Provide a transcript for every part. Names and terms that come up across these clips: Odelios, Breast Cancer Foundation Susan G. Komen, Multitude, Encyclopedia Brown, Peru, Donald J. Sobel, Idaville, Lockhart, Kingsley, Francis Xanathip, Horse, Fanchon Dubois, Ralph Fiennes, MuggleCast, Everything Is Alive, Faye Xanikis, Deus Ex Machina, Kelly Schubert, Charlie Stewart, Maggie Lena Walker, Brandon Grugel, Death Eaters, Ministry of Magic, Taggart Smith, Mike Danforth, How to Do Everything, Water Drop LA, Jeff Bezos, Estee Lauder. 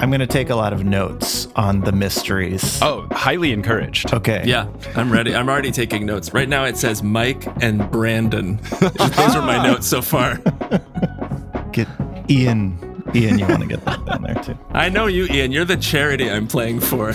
I'm going to take a lot of notes on the mysteries. Oh, highly encouraged. Okay. Yeah, I'm ready. I'm already taking notes. Right now it says Mike and Brandon. Those are my notes so far. Get Ian. Ian, you want to get that down there, too. I know you, Ian. You're the charity I'm playing for.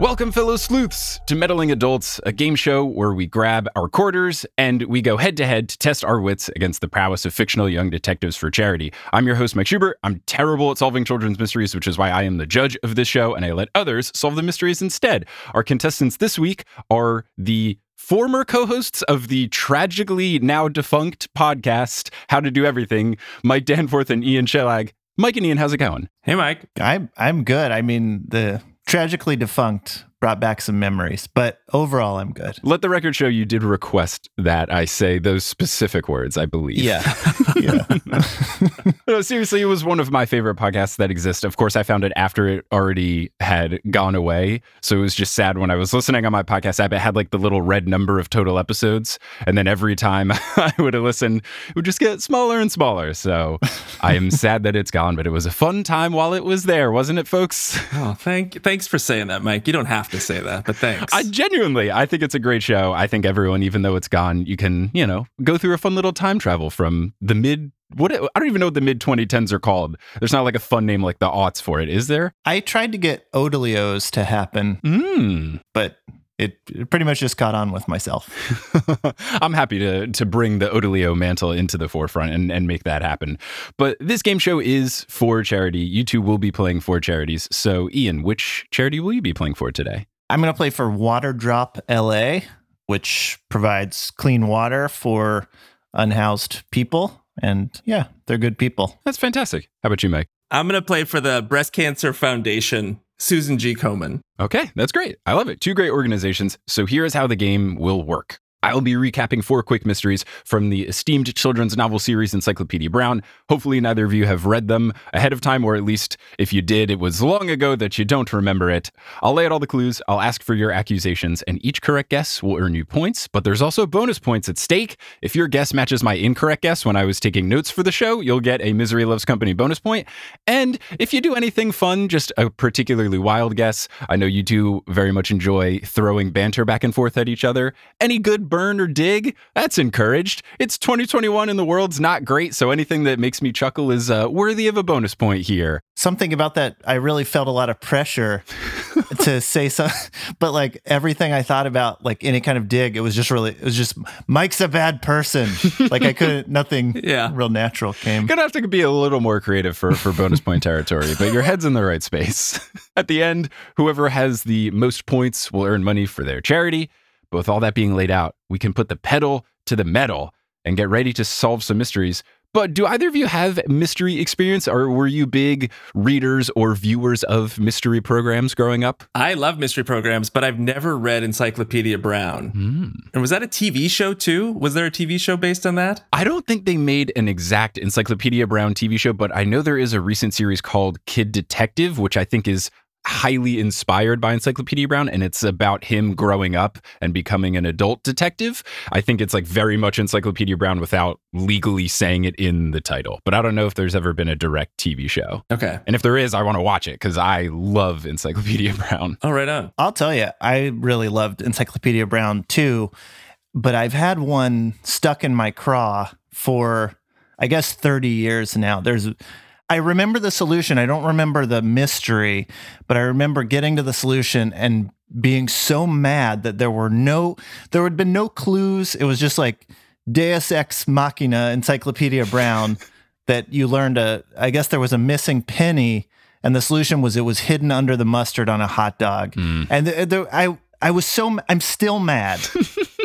Welcome, fellow sleuths, to Meddling Adults, a game show where we grab our quarters and we go head-to-head to test our wits against the prowess of fictional young detectives for charity. I'm your host, Mike Schubert. I'm terrible at solving children's mysteries, which is why I am the judge of this show, and I let others solve the mysteries instead. Our contestants this week are the former co-hosts of the tragically now defunct podcast, How to Do Everything, Mike Danforth and Ian Chillag. Mike and Ian, how's it going? Hey, Mike. I'm good. I mean, the tragically defunct brought back some memories, but overall I'm good. Let the record show you did request that I say those specific words, I believe. Yeah. Yeah. No, seriously, it was one of my favorite podcasts that exist. Of course, I found it after it already had gone away. So it was just sad when I was listening on my podcast app, it had like the little red number of total episodes. And then every time I would listen, it would just get smaller and smaller. So I am sad that it's gone, but it was a fun time while it was there, wasn't it, folks? Oh, thanks for saying that, Mike. You don't have to say that, but thanks. I think it's a great show. I think everyone, even though it's gone, you can, go through a fun little time travel from the I don't even know what the mid-2010s are called. There's not like a fun name like the aughts for it, is there? I tried to get Odelios to happen, but it pretty much just caught on with myself. I'm happy to bring the Odelio mantle into the forefront and make that happen. But this game show is for charity. You two will be playing for charities. So, Ian, which charity will you be playing for today? I'm going to play for Water Drop LA, which provides clean water for unhoused people. And yeah, they're good people. That's fantastic. How about you, Mike? I'm going to play for the Breast Cancer Foundation Susan G. Komen. Okay, that's great. I love it. Two great organizations. So here is how the game will work. I'll be recapping four quick mysteries from the esteemed children's novel series Encyclopedia Brown. Hopefully neither of you have read them ahead of time, or at least if you did, it was long ago that you don't remember it. I'll lay out all the clues, I'll ask for your accusations, and each correct guess will earn you points, but there's also bonus points at stake. If your guess matches my incorrect guess when I was taking notes for the show, you'll get a Misery Loves Company bonus point. And if you do anything fun, just a particularly wild guess, I know you two very much enjoy throwing banter back and forth at each other. Any good burn or dig, that's encouraged. It's 2021 and the world's not great, so anything that makes me chuckle is worthy of a bonus point here. Something about that, I really felt a lot of pressure to say something, but like everything I thought about, like any kind of dig, it was just Mike's a bad person. Like I couldn't, nothing real natural came. Gonna have to be a little more creative for bonus point territory, but your head's in the right space. At the end, whoever has the most points will earn money for their charity. But with all that being laid out, we can put the pedal to the metal and get ready to solve some mysteries. But do either of you have mystery experience, or were you big readers or viewers of mystery programs growing up? I love mystery programs, but I've never read Encyclopedia Brown. And was that a TV show too? Was there a TV show based on that? I don't think they made an exact Encyclopedia Brown TV show, but I know there is a recent series called Kid Detective, which I think is highly inspired by Encyclopedia Brown, and it's about him growing up and becoming an adult detective. I think it's like very much Encyclopedia Brown without legally saying it in the title, but I don't know if there's ever been a direct TV show. Okay. And if there is, I want to watch it because I love Encyclopedia Brown. Oh, right on. I'll tell you, I really loved Encyclopedia Brown too, but I've had one stuck in my craw for, I guess, 30 years now. I remember the solution. I don't remember the mystery, but I remember getting to the solution and being so mad that there had been no clues. It was just like Deus Ex Machina Encyclopedia Brown that you learned I guess there was a missing penny, and the solution was it was hidden under the mustard on a hot dog. And I'm still mad.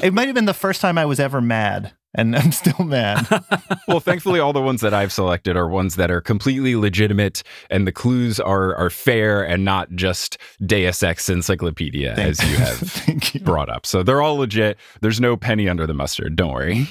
It might have been the first time I was ever mad. and I'm still mad. Well, thankfully, all the ones that I've selected are ones that are completely legitimate, and the clues are fair and not just Deus Ex Encyclopedia, as you have brought up. So they're all legit. There's no penny under the mustard. Don't worry.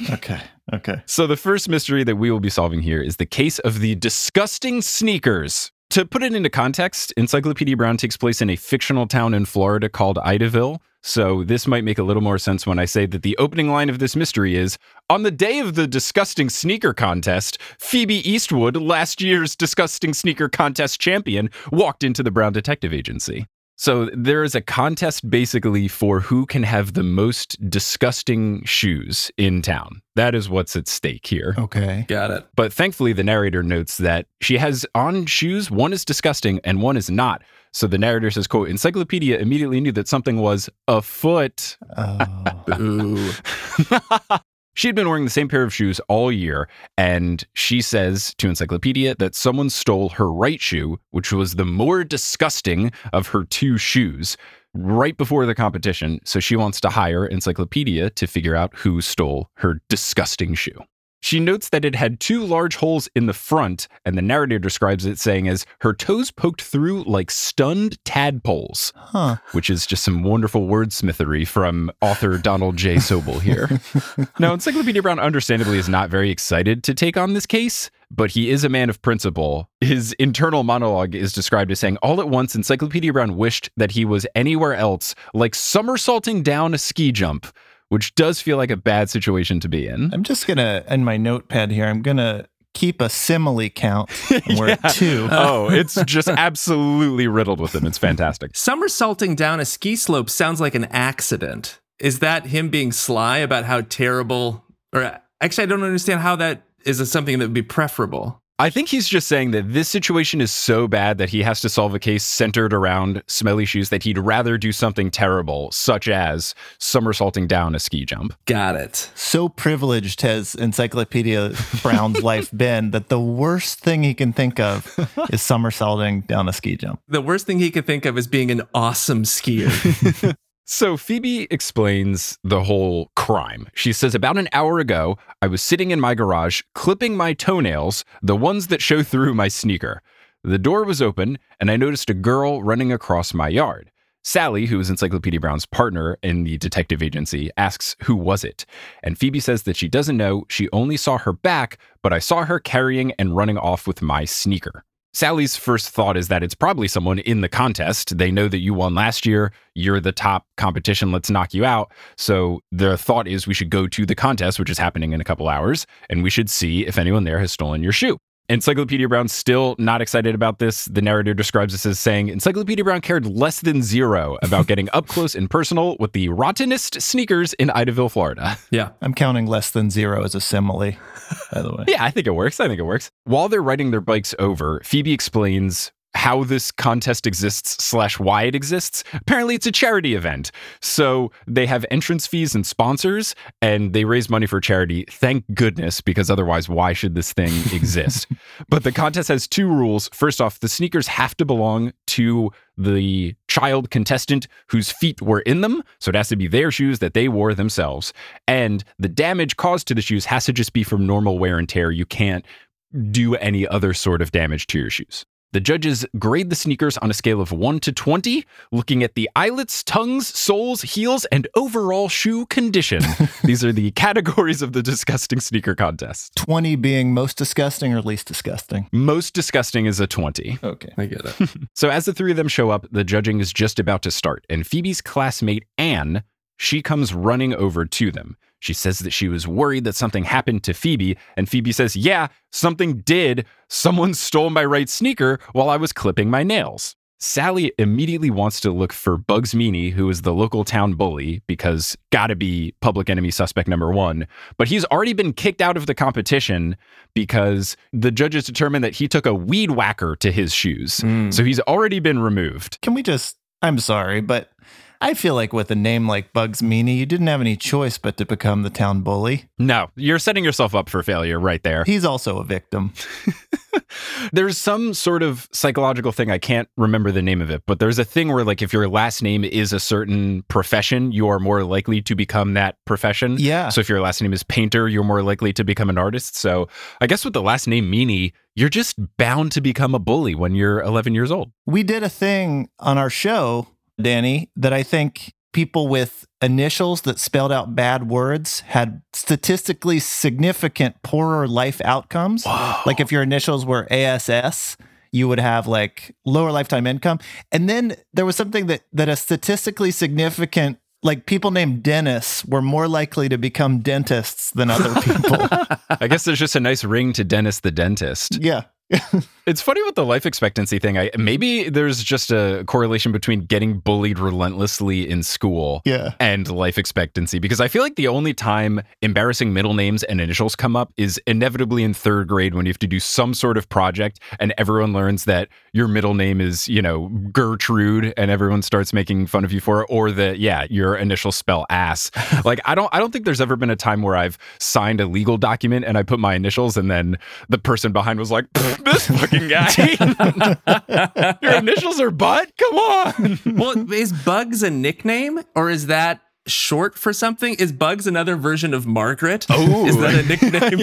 Okay. So the first mystery that we will be solving here is the case of the disgusting sneakers. To put it into context, Encyclopedia Brown takes place in a fictional town in Florida called Idaville. So this might make a little more sense when I say that the opening line of this mystery is, on the day of the disgusting sneaker contest, Phoebe Eastwood, last year's disgusting sneaker contest champion, walked into the Brown Detective Agency. So there is a contest basically for who can have the most disgusting shoes in town. That is what's at stake here. Okay. Got it. But thankfully, the narrator notes that she has on shoes. One is disgusting and one is not. So the narrator says, quote, Encyclopedia immediately knew that something was afoot. Oh. Boo. She had been wearing the same pair of shoes all year, and she says to Encyclopedia that someone stole her right shoe, which was the more disgusting of her two shoes, right before the competition. So she wants to hire Encyclopedia to figure out who stole her disgusting shoe. She notes that it had two large holes in the front, and the narrator describes it saying as her toes poked through like stunned tadpoles, which is just some wonderful wordsmithery from author Donald J. Sobel here. Now, Encyclopedia Brown understandably is not very excited to take on this case, but he is a man of principle. His internal monologue is described as saying, all at once, Encyclopedia Brown wished that he was anywhere else, like somersaulting down a ski jump, which does feel like a bad situation to be in. I'm just going to, in my notepad here, I'm going to keep a simile count. We're at two. Oh, it's just absolutely riddled with them. It's fantastic. Somersaulting down a ski slope sounds like an accident. Is that him being sly about how terrible? Or actually, I don't understand how that is something that would be preferable. I think he's just saying that this situation is so bad that he has to solve a case centered around smelly shoes that he'd rather do something terrible, such as somersaulting down a ski jump. Got it. So privileged has Encyclopedia Brown's life been that the worst thing he can think of is somersaulting down a ski jump. The worst thing he could think of is being an awesome skier. So Phoebe explains the whole crime. She says, about an hour ago, I was sitting in my garage, clipping my toenails, the ones that show through my sneaker. The door was open, and I noticed a girl running across my yard. Sally, who is Encyclopedia Brown's partner in the detective agency, asks, who was it? And Phoebe says that she doesn't know. She only saw her back, but I saw her carrying and running off with my sneaker. Sally's first thought is that it's probably someone in the contest. They know that you won last year. You're the top competition. Let's knock you out. So the thought is we should go to the contest, which is happening in a couple hours, and we should see if anyone there has stolen your shoe. Encyclopedia Brown's still not excited about this. The narrator describes this as saying, Encyclopedia Brown cared less than zero about getting up close and personal with the rottenest sneakers in Idaville, Florida. Yeah, I'm counting less than zero as a simile, by the way. Yeah, I think it works. While they're riding their bikes over, Phoebe explains how this contest exists / why it exists. Apparently, it's a charity event. So they have entrance fees and sponsors, and they raise money for charity. Thank goodness, because otherwise, why should this thing exist? But the contest has two rules. First off, the sneakers have to belong to the child contestant whose feet were in them. So it has to be their shoes that they wore themselves. And the damage caused to the shoes has to just be from normal wear and tear. You can't do any other sort of damage to your shoes. The judges grade the sneakers on a scale of 1 to 20, looking at the eyelets, tongues, soles, heels, and overall shoe condition. These are the categories of the disgusting sneaker contest. 20 being most disgusting or least disgusting? Most disgusting is a 20. Okay, I get it. So as the three of them show up, the judging is just about to start, and Phoebe's classmate, Anne, she comes running over to them. She says that she was worried that something happened to Phoebe, and Phoebe says, yeah, something did. Someone stole my right sneaker while I was clipping my nails. Sally immediately wants to look for Bugs Meenie, who is the local town bully, because gotta be public enemy suspect number one. But he's already been kicked out of the competition because the judges determined that he took a weed whacker to his shoes. So he's already been removed. I'm sorry, but I feel like with a name like Bugs Meenie, you didn't have any choice but to become the town bully. No, you're setting yourself up for failure right there. He's also a victim. There's some sort of psychological thing, I can't remember the name of it, but there's a thing where, like, if your last name is a certain profession, you are more likely to become that profession. Yeah. So if your last name is Painter, you're more likely to become an artist. So I guess with the last name Meanie, you're just bound to become a bully when you're 11 years old. We did a thing on our show, Danny, that I think people with initials that spelled out bad words had statistically significant poorer life outcomes. Whoa. Like if your initials were ASS, you would have like lower lifetime income. And then there was something that a statistically significant, like people named Dennis were more likely to become dentists than other people. I guess there's just a nice ring to Dennis the dentist. Yeah. It's funny with the life expectancy thing. Maybe there's just a correlation between getting bullied relentlessly in school and life expectancy, because I feel like the only time embarrassing middle names and initials come up is inevitably in third grade when you have to do some sort of project and everyone learns that your middle name is, you know, Gertrude, and everyone starts making fun of you for it, or that, yeah, your initials spell ass. Like, I don't think there's ever been a time where I've signed a legal document and I put my initials and then the person behind was like, this fucking guy. Your initials are butt? Come on. Well, is Bugs a nickname, or is that short for something? Is Bugs another version of Margaret? Oh, is that a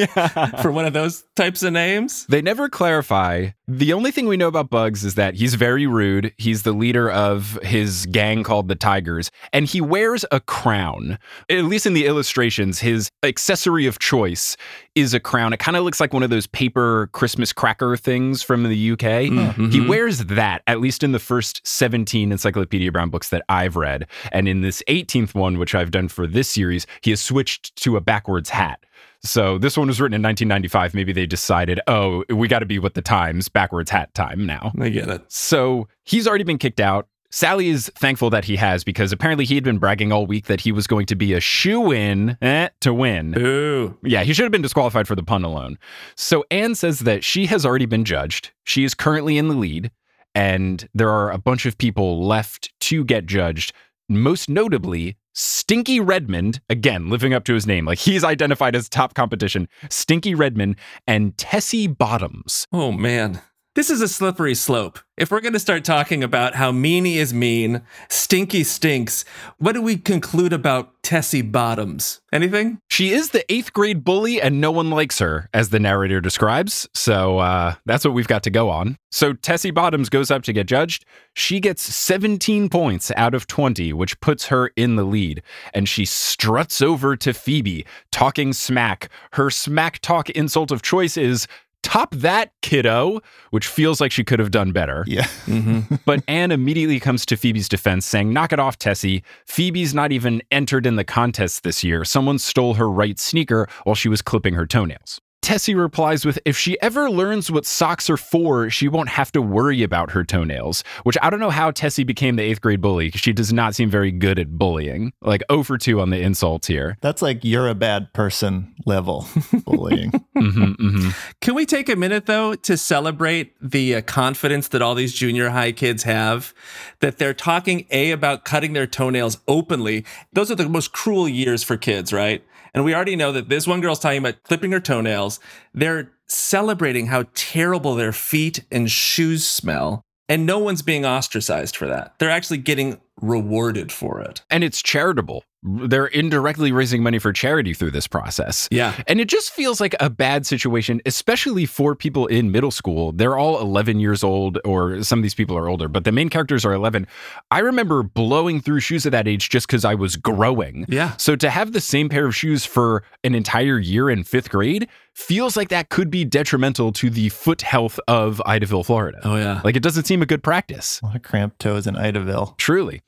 nickname for one of those types of names? They never clarify. The only thing we know about Bugs is that he's very rude. He's the leader of his gang called the Tigers, and he wears a crown. At least in the illustrations, his accessory of choice is a crown. It kind of looks like one of those paper Christmas cracker things from the UK. Mm-hmm. He wears that, at least in the first 17 Encyclopedia Brown books that I've read. And in this 18th one, which I've done for this series, he has switched to a backwards hat. So this one was written in 1995. Maybe they decided, oh, we got to be with the times, backwards hat time now. I get it. So he's already been kicked out. Sally is thankful that he has, because apparently he had been bragging all week that he was going to be a shoo-in to win. Ooh. Yeah, he should have been disqualified for the pun alone. So Anne says that she has already been judged. She is currently in the lead, and there are a bunch of people left to get judged, most notably Stinky Redmond, again, living up to his name. Like, he's identified as top competition. Stinky Redmond and Tessie Bottoms. Oh, man. This is a slippery slope. If we're going to start talking about how Meanie is mean, Stinky stinks, what do we conclude about Tessie Bottoms? Anything? She is the 8th grade bully and no one likes her, as the narrator describes. So that's what we've got to go on. So Tessie Bottoms goes up to get judged. She gets 17 points out of 20, which puts her in the lead. And she struts over to Phoebe, talking smack. Her smack talk insult of choice is, "Top that, kiddo," which feels like she could have done better. Yeah. Mm-hmm. But Anne immediately comes to Phoebe's defense, saying, "Knock it off, Tessie. Phoebe's not even entered in the contest this year. Someone stole her right sneaker while she was clipping her toenails." Tessie replies with, "If she ever learns what socks are for, she won't have to worry about her toenails," which I don't know how Tessie became the 8th grade bully, because she does not seem very good at bullying. Like, 0 for 2 on the insults here. That's like you're a bad person level bullying. Mm-hmm, mm-hmm. Can we take a minute, though, to celebrate the confidence that all these junior high kids have, that they're talking, A, about cutting their toenails openly. Those are the most cruel years for kids, right? And we already know that this one girl's talking about clipping her toenails. They're celebrating how terrible their feet and shoes smell. And no one's being ostracized for that. They're actually getting rewarded for it. And it's charitable. They're indirectly raising money for charity through this process. Yeah. And it just feels like a bad situation, especially for people in middle school. They're all 11 years old, or some of these people are older, but the main characters are 11. I remember blowing through shoes at that age just because I was growing. Yeah. So to have the same pair of shoes for an entire year in 5th grade feels like that could be detrimental to the foot health of Idaville, Florida. Oh, yeah. Like, it doesn't seem a good practice. A lot of cramped toes in Idaville. Truly.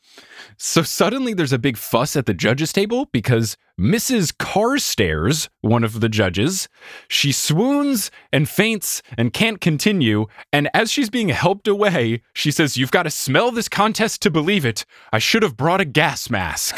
So suddenly there's a big fuss at the judges' table because Mrs. Carstairs, one of the judges, she swoons and faints and can't continue. And as she's being helped away, she says, "You've got to smell this contest to believe it. I should have brought a gas mask."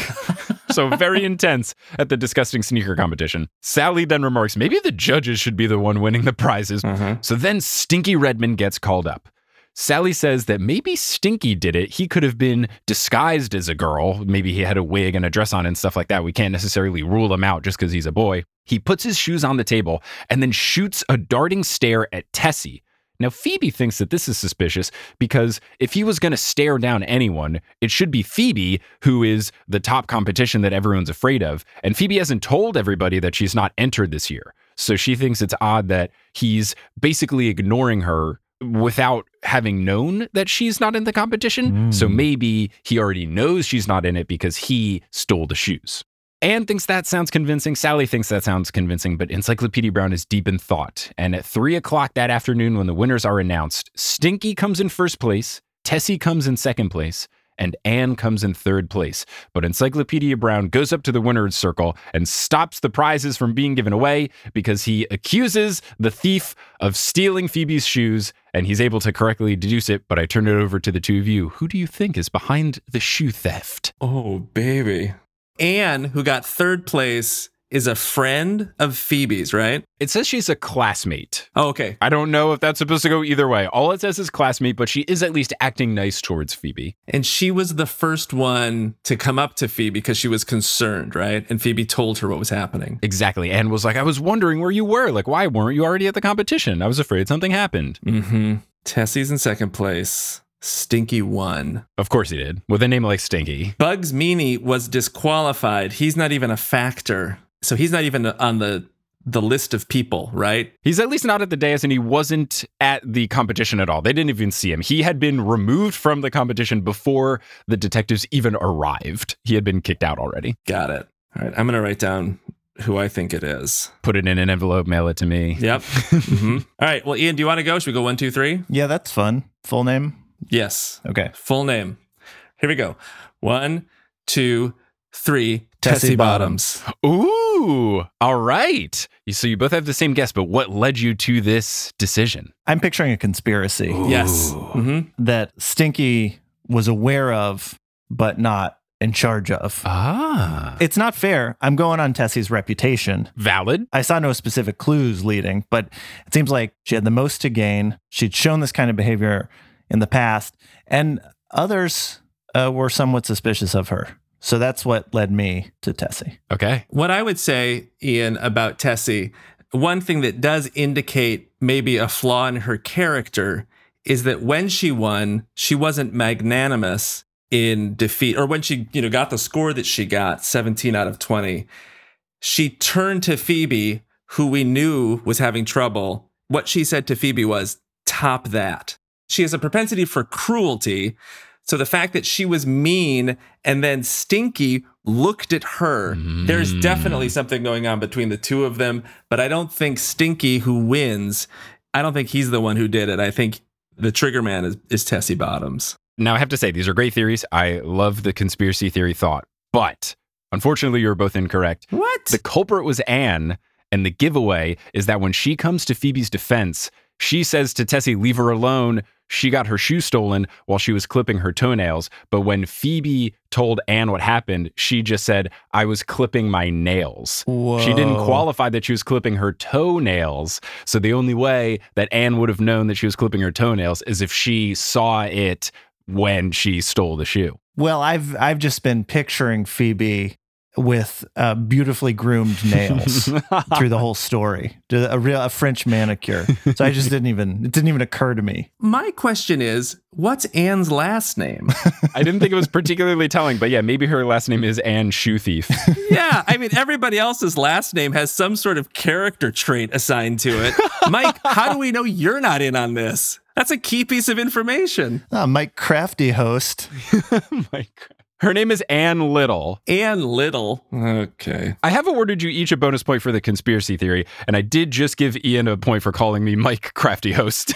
So very intense at the disgusting sneaker competition. Sally then remarks, maybe the judges should be the one winning the prizes. Mm-hmm. So then Stinky Redmond gets called up. Sally says that maybe Stinky did it. He could have been disguised as a girl. Maybe he had a wig and a dress on and stuff like that. We can't necessarily rule him out just because he's a boy. He puts his shoes on the table and then shoots a darting stare at Tessie. Now, Phoebe thinks that this is suspicious because if he was going to stare down anyone, it should be Phoebe, who is the top competition that everyone's afraid of. And Phoebe hasn't told everybody that she's not entered this year. So she thinks it's odd that he's basically ignoring her without having known that she's not in the competition. So maybe he already knows she's not in it because he stole the shoes. Anne thinks that sounds convincing. Sally thinks that sounds convincing, but Encyclopedia Brown is deep in thought. And at 3:00 that afternoon, when the winners are announced, Stinky comes in first place, Tessie comes in second place, and Anne comes in third place. But Encyclopedia Brown goes up to the winner's circle and stops the prizes from being given away because he accuses the thief of stealing Phoebe's shoes, and he's able to correctly deduce it. But I turn it over to the two of you. Who do you think is behind the shoe theft? Oh, baby. Anne, who got third place, is a friend of Phoebe's, right? It says she's a classmate. Oh, okay. I don't know if that's supposed to go either way. All it says is classmate, but she is at least acting nice towards Phoebe. And she was the first one to come up to Phoebe because she was concerned, right? And Phoebe told her what was happening. Exactly. Anne was like, I was wondering where you were. Like, why weren't you already at the competition? I was afraid something happened. Mm-hmm. Tessie's in second place. Stinky won. Of course he did. With a name like Stinky. Bugs Meenie was disqualified. He's not even a factor. So he's not even on the list of people, right? He's at least not at the dais, and he wasn't at the competition at all. They didn't even see him. He had been removed from the competition before the detectives even arrived. He had been kicked out already. Got it. All right. I'm going to write down who I think it is. Put it in an envelope, mail it to me. Yep. Mm-hmm. All right. Well, Ian, do you want to go? Should we go 1, 2, 3? Yeah, that's fun. Full name? Yes. Okay. Full name. Here we go. 1, 2, 3. Tessie Bottoms. Ooh. All right. So you both have the same guess, but what led you to this decision? I'm picturing a conspiracy. Ooh. Yes. Mm-hmm. That Stinky was aware of, but not in charge of. Ah. It's not fair. I'm going on Tessie's reputation. Valid. I saw no specific clues leading, but it seems like she had the most to gain. She'd shown this kind of behavior in the past, and others were somewhat suspicious of her. So that's what led me to Tessie. Okay. What I would say, Ian, about Tessie, one thing that does indicate maybe a flaw in her character is that when she won, she wasn't magnanimous in defeat, or when she, you know, got the score that she got, 17 out of 20, she turned to Phoebe, who we knew was having trouble. What she said to Phoebe was, "Top that." She has a propensity for cruelty. So the fact that she was mean and then Stinky looked at her, there's definitely something going on between the two of them. But I don't think Stinky, who wins, I don't think he's the one who did it. I think the trigger man is Tessie Bottoms. Now, I have to say, these are great theories. I love the conspiracy theory thought. But unfortunately, you're both incorrect. What? The culprit was Anne. And the giveaway is that when she comes to Phoebe's defense, she says to Tessie, leave her alone. She got her shoe stolen while she was clipping her toenails. But when Phoebe told Anne what happened, she just said, I was clipping my nails. Whoa. She didn't qualify that she was clipping her toenails. So the only way that Anne would have known that she was clipping her toenails is if she saw it when she stole the shoe. Well, I've just been picturing Phoebe with beautifully groomed nails through the whole story, a French manicure. So I just it didn't even occur to me. My question is, what's Anne's last name? I didn't think it was particularly telling, but yeah, maybe her last name is Anne Shoe Thief. Yeah, I mean, everybody else's last name has some sort of character trait assigned to it. Mike, how do we know you're not in on this? That's a key piece of information. Oh, Mike Crafty host. Mike Crafty. Her name is Ann Little. Ann Little. Okay. I have awarded you each a bonus point for the conspiracy theory, and I did just give Ian a point for calling me Mike Crafty host.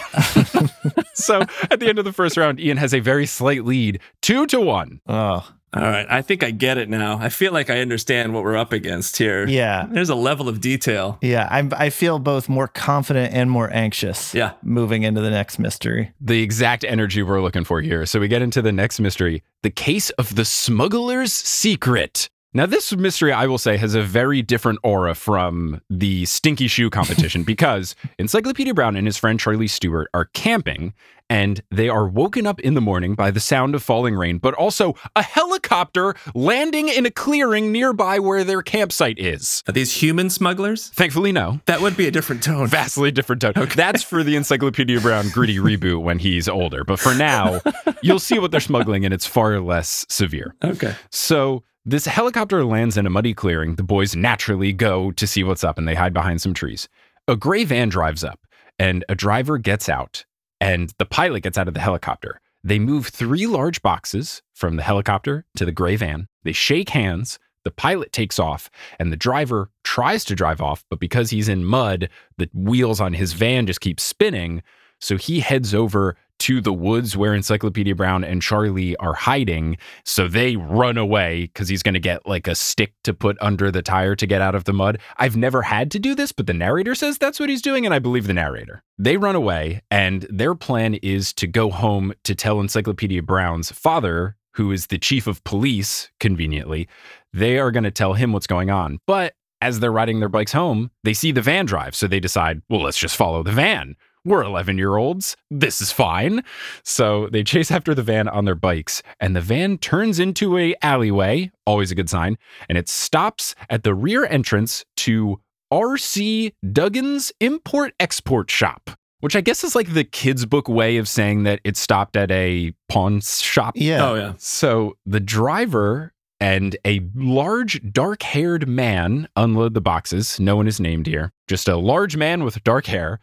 So at the end of the first round, Ian has a very slight lead, 2-1. Oh. All right. I think I get it now. I feel like I understand what we're up against here. Yeah. There's a level of detail. Yeah. I feel both more confident and more anxious. Yeah. Moving into the next mystery. The exact energy we're looking for here. So we get into the next mystery. The Case of the Smuggler's Secret. Now, this mystery, I will say, has a very different aura from the Stinky Shoe competition because Encyclopedia Brown and his friend Charlie Stewart are camping, and they are woken up in the morning by the sound of falling rain, but also a helicopter landing in a clearing nearby where their campsite is. Are these human smugglers? Thankfully, no. That would be a different tone. Vastly different tone. Okay. That's for the Encyclopedia Brown gritty reboot when he's older. But for now, you'll see what they're smuggling, and it's far less severe. Okay. So this helicopter lands in a muddy clearing. The boys naturally go to see what's up, and they hide behind some trees. A gray van drives up, and a driver gets out. And the pilot gets out of the helicopter. They move three large boxes from the helicopter to the gray van. They shake hands. The pilot takes off, and the driver tries to drive off, but because he's in mud, the wheels on his van just keep spinning. So he heads over to the woods where Encyclopedia Brown and Charlie are hiding. So they run away because he's going to get like a stick to put under the tire to get out of the mud. I've never had to do this, but the narrator says that's what he's doing, and I believe the narrator. They run away, and their plan is to go home to tell Encyclopedia Brown's father, who is the chief of police, conveniently. They are going to tell him what's going on. But as they're riding their bikes home, they see the van drive. So they decide, well, let's just follow the van. We're 11-year-olds. This is fine. So they chase after the van on their bikes, and the van turns into an alleyway, always a good sign, and it stops at the rear entrance to R.C. Duggan's Import-Export Shop, which I guess is like the kids' book way of saying that it stopped at a pawn shop. Yeah. Oh, yeah. So the driver and a large, dark-haired man unload the boxes. No one is named here. Just a large man with dark hair.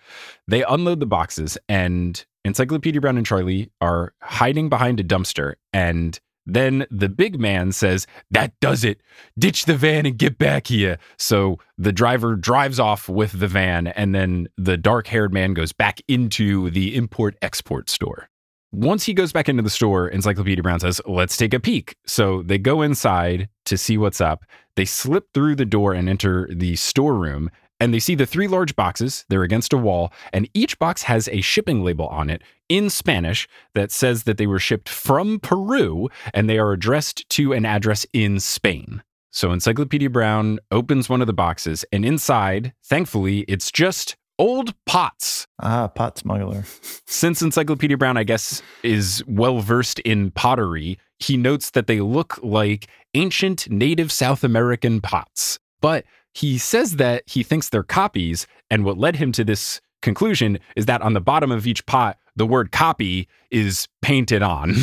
They unload the boxes, and Encyclopedia Brown and Charlie are hiding behind a dumpster. And then the big man says, "That does it. Ditch the van and get back here." So the driver drives off with the van, and then the dark-haired man goes back into the import-export store. Once he goes back into the store, Encyclopedia Brown says, "Let's take a peek." So they go inside to see what's up. They slip through the door and enter the storeroom, and they see the three large boxes. They're against a wall, and each box has a shipping label on it in Spanish that says that they were shipped from Peru, and they are addressed to an address in Spain. So Encyclopedia Brown opens one of the boxes, and inside, thankfully, it's just old pots. Ah, pot smuggler. Since Encyclopedia Brown, I guess, is well-versed in pottery, he notes that they look like ancient native South American pots. But he says that he thinks they're copies, and what led him to this conclusion is that on the bottom of each pot, the word copy is painted on.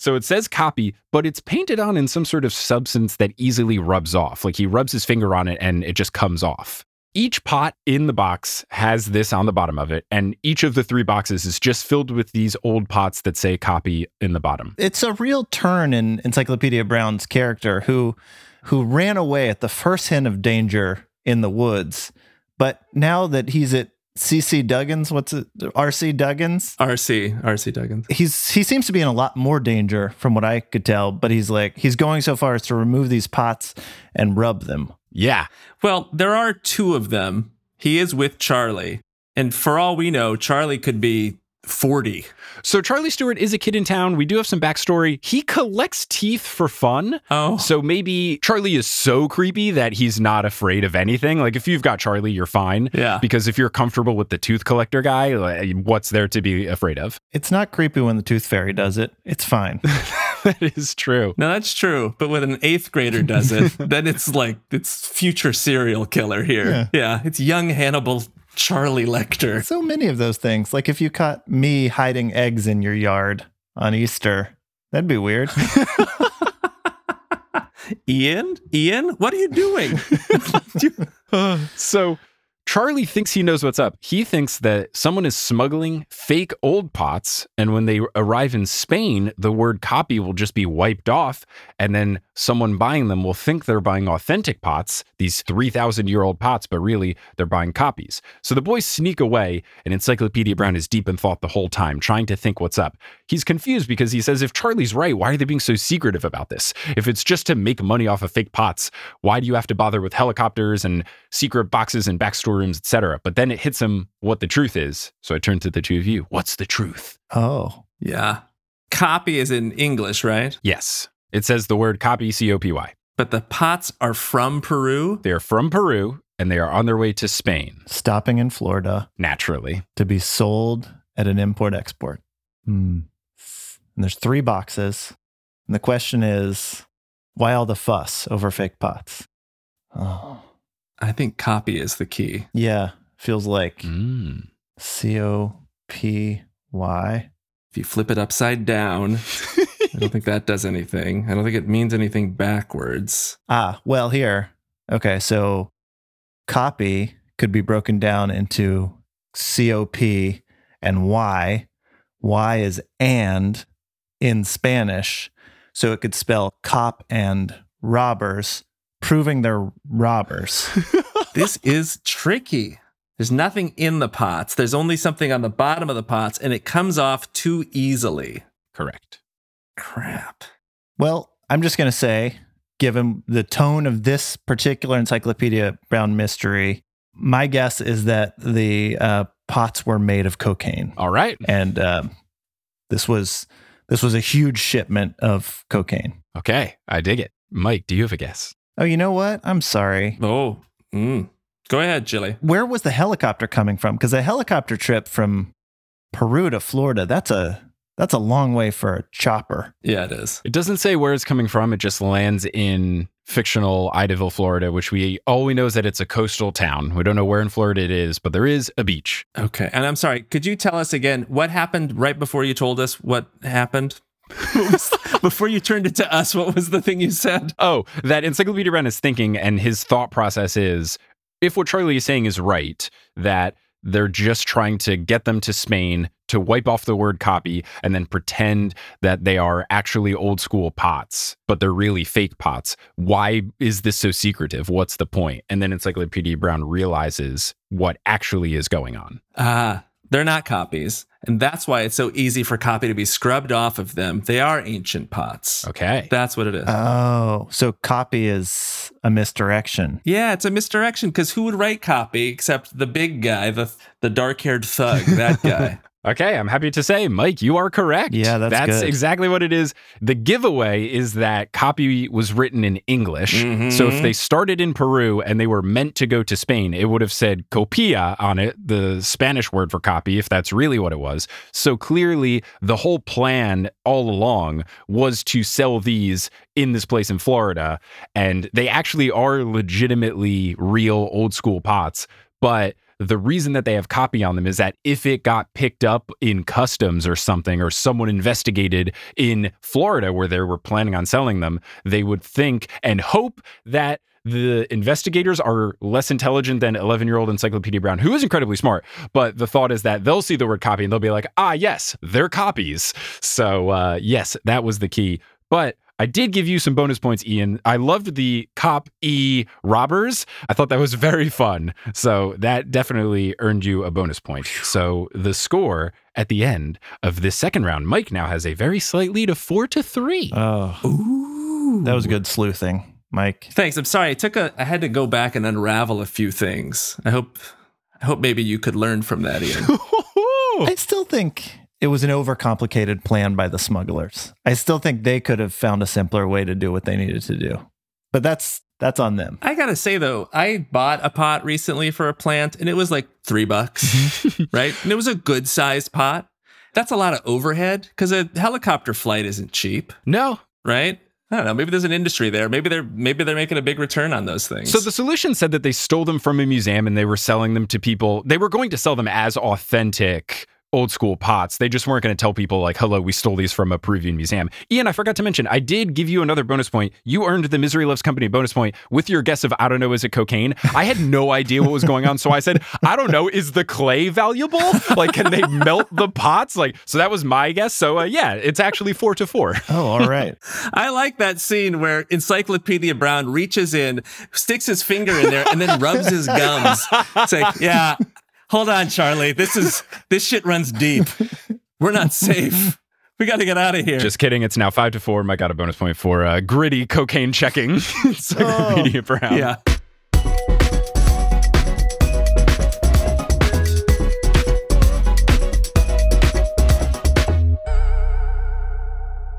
So it says copy, but it's painted on in some sort of substance that easily rubs off. Like he rubs his finger on it and it just comes off. Each pot in the box has this on the bottom of it, and each of the three boxes is just filled with these old pots that say copy in the bottom. It's a real turn in Encyclopedia Brown's character, who ran away at the first hint of danger in the woods. But now that he's at C.C. Duggan's, what's it? R.C. Duggan's? R.C. Duggan's. He seems to be in a lot more danger from what I could tell, but he's going so far as to remove these pots and rub them. Yeah. Well, there are two of them. He is with Charlie. And for all we know, Charlie could be 40. So Charlie Stewart is a kid in town. We do have some backstory. He collects teeth for fun. Oh. So maybe Charlie is so creepy that he's not afraid of anything. Like if you've got Charlie, you're fine. Yeah. Because if you're comfortable with the tooth collector guy, like, what's there to be afraid of? It's not creepy when the tooth fairy does it. It's fine. That is true. No, that's true. But when an eighth grader does it, then it's like, it's future serial killer here. Yeah. It's young Hannibal Charlie Lecter. So many of those things. Like if you caught me hiding eggs in your yard on Easter, that'd be weird. Ian, what are you doing? So Charlie thinks he knows what's up. He thinks that someone is smuggling fake old pots, and when they arrive in Spain, the word copy will just be wiped off, and then someone buying them will think they're buying authentic pots, these 3,000-year-old pots, but really, they're buying copies. So the boys sneak away, and Encyclopedia Brown is deep in thought the whole time, trying to think what's up. He's confused because he says, if Charlie's right, why are they being so secretive about this? If it's just to make money off of fake pots, why do you have to bother with helicopters and secret boxes and backstory rooms, etc.? But then it hits him what the truth is. So I turn to the two of you. What's the truth? Oh, yeah. Copy is in English, right? Yes. It says the word copy, C-O-P-Y. But the Pots are from Peru? They are from Peru, and they are on their way to Spain. Stopping in Florida. Naturally. To be sold at an import-export. Mm. And there's 3 boxes. And the question is, why all the fuss over fake pots? Oh. I think copy is the key. Yeah. Feels like C-O-P-Y. If you flip it upside down, I don't think that does anything. I don't think it means anything backwards. Ah, well, here. Okay, so copy could be broken down into C-O-P and Y. Y is and in Spanish. So it could spell cop and robbers, proving they're robbers. This is tricky. There's nothing in the pots. There's only something on the bottom of the pots, and it comes off too easily. Correct. Crap. Well, I'm just going to say, given the tone of this particular Encyclopedia Brown mystery, my guess is that the pots were made of cocaine. All right. And this was a huge shipment of cocaine. Okay. I dig it. Mike, do you have a guess? Oh, you know what? I'm sorry. Oh, Go ahead, Chili. Where was the helicopter coming from? Because a helicopter trip from Peru to Florida, that's a long way for a chopper. Yeah, it is. It doesn't say where it's coming from. It just lands in fictional Idaville, Florida, which all we know is that it's a coastal town. We don't know where in Florida it is, but there is a beach. Okay. And I'm sorry, could you tell us again what happened right before you told us what happened? Before you turned it to us, what was the thing you said? Oh, that Encyclopedia Brown is thinking, and his thought process is, if what Charlie is saying is right, that they're just trying to get them to Spain to wipe off the word copy and then pretend that they are actually old school pots, but they're really fake pots. Why is this so secretive? What's the point? And then Encyclopedia Brown realizes what actually is going on. They're not copies. And that's why it's so easy for copy to be scrubbed off of them. They are ancient pots. Okay. That's what it is. Oh, so copy is a misdirection. Yeah, it's a misdirection because who would write copy except the big guy, the dark-haired thug, that guy. Okay, I'm happy to say, Mike, you are correct. Yeah, that's exactly what it is. The giveaway is that copy was written in English. Mm-hmm. So if they started in Peru and they were meant to go to Spain, it would have said copia on it, the Spanish word for copy, if that's really what it was. So clearly, the whole plan all along was to sell these in this place in Florida. And they actually are legitimately real old school pots. But the reason that they have copy on them is that if it got picked up in customs or something, or someone investigated in Florida where they were planning on selling them, they would think and hope that the investigators are less intelligent than 11-year-old Encyclopedia Brown, who is incredibly smart. But the thought is that they'll see the word copy and they'll be like, ah, yes, they're copies. So yes, that was the key. But I did give you some bonus points, Ian. I loved the cop-e robbers. I thought that was very fun. So that definitely earned you a bonus point. So the score at the end of this second round, Mike now has a very slight lead of 4-3. Oh, ooh. That was good sleuthing, Mike. Thanks. I'm sorry. I had to go back and unravel a few things. I hope maybe you could learn from that, Ian. I still think it was an overcomplicated plan by the smugglers. I still think they could have found a simpler way to do what they needed to do. But that's on them. I gotta say, though, I bought a pot recently for a plant, and it was like $3, right? And it was a good-sized pot. That's a lot of overhead, because a helicopter flight isn't cheap. No. Right? I don't know. Maybe there's an industry there. Maybe they're making a big return on those things. So the solution said that they stole them from a museum, and they were selling them to people. They were going to sell them as authentic old school pots. They just weren't going to tell people like, hello, we stole these from a Peruvian museum. Ian, I forgot to mention, I did give you another bonus point. You earned the Misery Loves Company bonus point with your guess of, I don't know, is it cocaine? I had no idea what was going on. So I said, I don't know, is the clay valuable? Like, can they melt the pots? Like, so that was my guess. So yeah, it's actually 4-4. Oh, all right. I like that scene where Encyclopedia Brown reaches in, sticks his finger in there, and then rubs his gums. It's like, yeah, hold on, Charlie. This shit runs deep. We're not safe. We got to get out of here. Just kidding. It's now 5-4. Mike got a bonus point for gritty cocaine checking. Encyclopedia Brown. Yeah.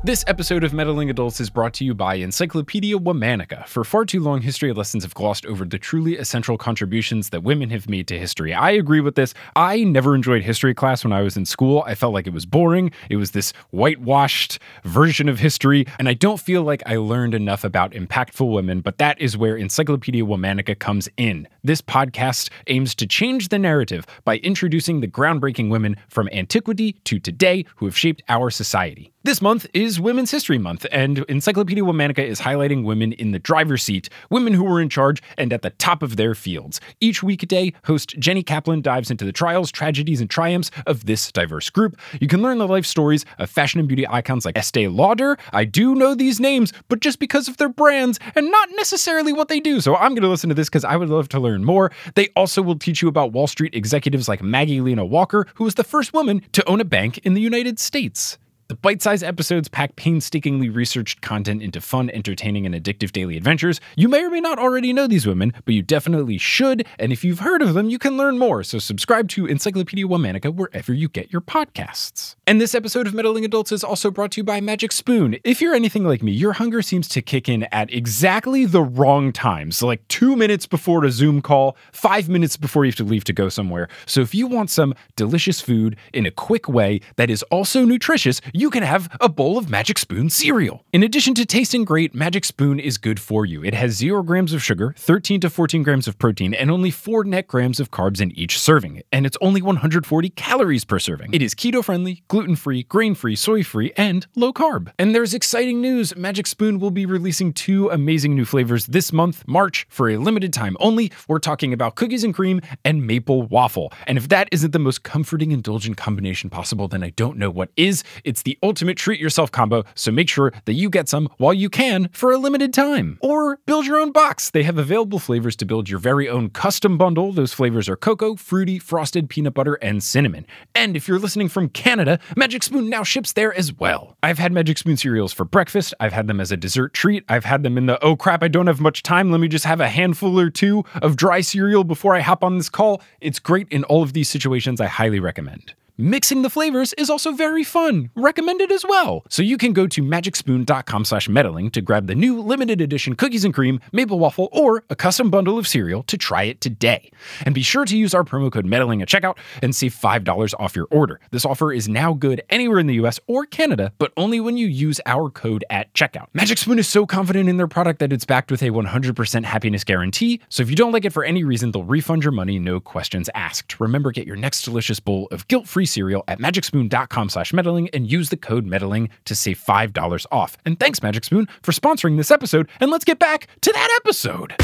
This episode of Meddling Adults is brought to you by Encyclopedia Womanica. For far too long, history lessons have glossed over the truly essential contributions that women have made to history. I agree with this. I never enjoyed history class when I was in school. I felt like it was boring. It was this whitewashed version of history, and I don't feel like I learned enough about impactful women, but that is where Encyclopedia Womanica comes in. This podcast aims to change the narrative by introducing the groundbreaking women from antiquity to today who have shaped our society. This month is Women's History Month, and Encyclopedia Womanica is highlighting women in the driver's seat, women who were in charge and at the top of their fields. Each weekday, host Jenny Kaplan dives into the trials, tragedies, and triumphs of this diverse group. You can learn the life stories of fashion and beauty icons like Estee Lauder. I do know these names, but just because of their brands and not necessarily what they do. So I'm going to listen to this because I would love to learn more. They also will teach you about Wall Street executives like Maggie Lena Walker, who was the first woman to own a bank in the United States. The bite-sized episodes pack painstakingly researched content into fun, entertaining, and addictive daily adventures. You may or may not already know these women, but you definitely should, and if you've heard of them, you can learn more, so subscribe to Encyclopedia Womanica wherever you get your podcasts. And this episode of Meddling Adults is also brought to you by Magic Spoon. If you're anything like me, your hunger seems to kick in at exactly the wrong times, so like 2 minutes before a Zoom call, 5 minutes before you have to leave to go somewhere. So if you want some delicious food in a quick way that is also nutritious, you can have a bowl of Magic Spoon cereal. In addition to tasting great, Magic Spoon is good for you. It has 0 grams of sugar, 13 to 14 grams of protein, and only 4 net grams of carbs in each serving. And it's only 140 calories per serving. It is keto-friendly, gluten-free, grain-free, soy-free, and low-carb. And there's exciting news. Magic Spoon will be releasing 2 amazing new flavors this month, March, for a limited time only. We're talking about cookies and cream and maple waffle. And if that isn't the most comforting, indulgent combination possible, then I don't know what is. It's the ultimate treat-yourself combo, so make sure that you get some while you can for a limited time. Or build your own box. They have available flavors to build your very own custom bundle. Those flavors are cocoa, fruity, frosted, peanut butter, and cinnamon. And if you're listening from Canada, Magic Spoon now ships there as well. I've had Magic Spoon cereals for breakfast. I've had them as a dessert treat. I've had them in the, oh crap, I don't have much time. Let me just have a handful or two of dry cereal before I hop on this call. It's great in all of these situations. I highly recommend. Mixing the flavors is also very fun. Recommended as well. So you can go to magicspoon.com/meddling to grab the new limited edition cookies and cream, maple waffle, or a custom bundle of cereal to try it today. And be sure to use our promo code MEDDLING at checkout and save $5 off your order. This offer is now good anywhere in the US or Canada, but only when you use our code at checkout. Magic Spoon is so confident in their product that it's backed with a 100% happiness guarantee. So if you don't like it for any reason, they'll refund your money, no questions asked. Remember, get your next delicious bowl of guilt-free cereal at magicspoon.com/meddling and use the code MEDDLING to save $5 off. And thanks, Magic Spoon, for sponsoring this episode, and let's get back to that episode!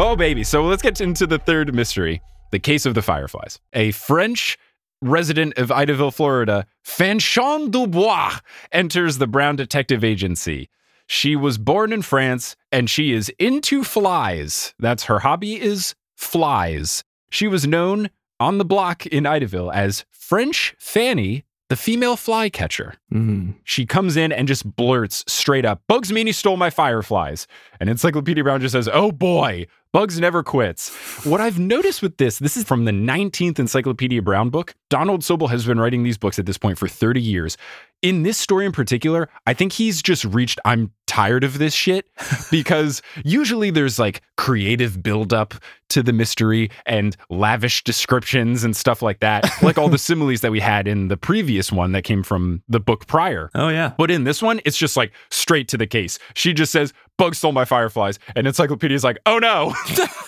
Oh, baby. So let's get into the third mystery, the case of the fireflies. A French resident of Idaville, Florida, Fanchon Dubois, enters the Brown Detective Agency. She was born in France, and she is into flies. That's her hobby, is flies. She was known on the block in Idaville as French Fanny, the female flycatcher. Mm-hmm. She comes in and just blurts straight up, Bugs Meenie stole my fireflies. And Encyclopedia Brown just says, oh boy, Bugs never quits. What I've noticed with this is from the 19th Encyclopedia Brown book. Donald Sobel has been writing these books at this point for 30 years. In this story in particular, I think he's just reached, I'm tired of this shit, because usually there's like creative buildup to the mystery and lavish descriptions and stuff like that, like all the similes that we had in the previous one that came from the book prior. Oh, yeah. But in this one, it's just like straight to the case. She just says, Bugs stole my fireflies, and Encyclopedia's like, oh no.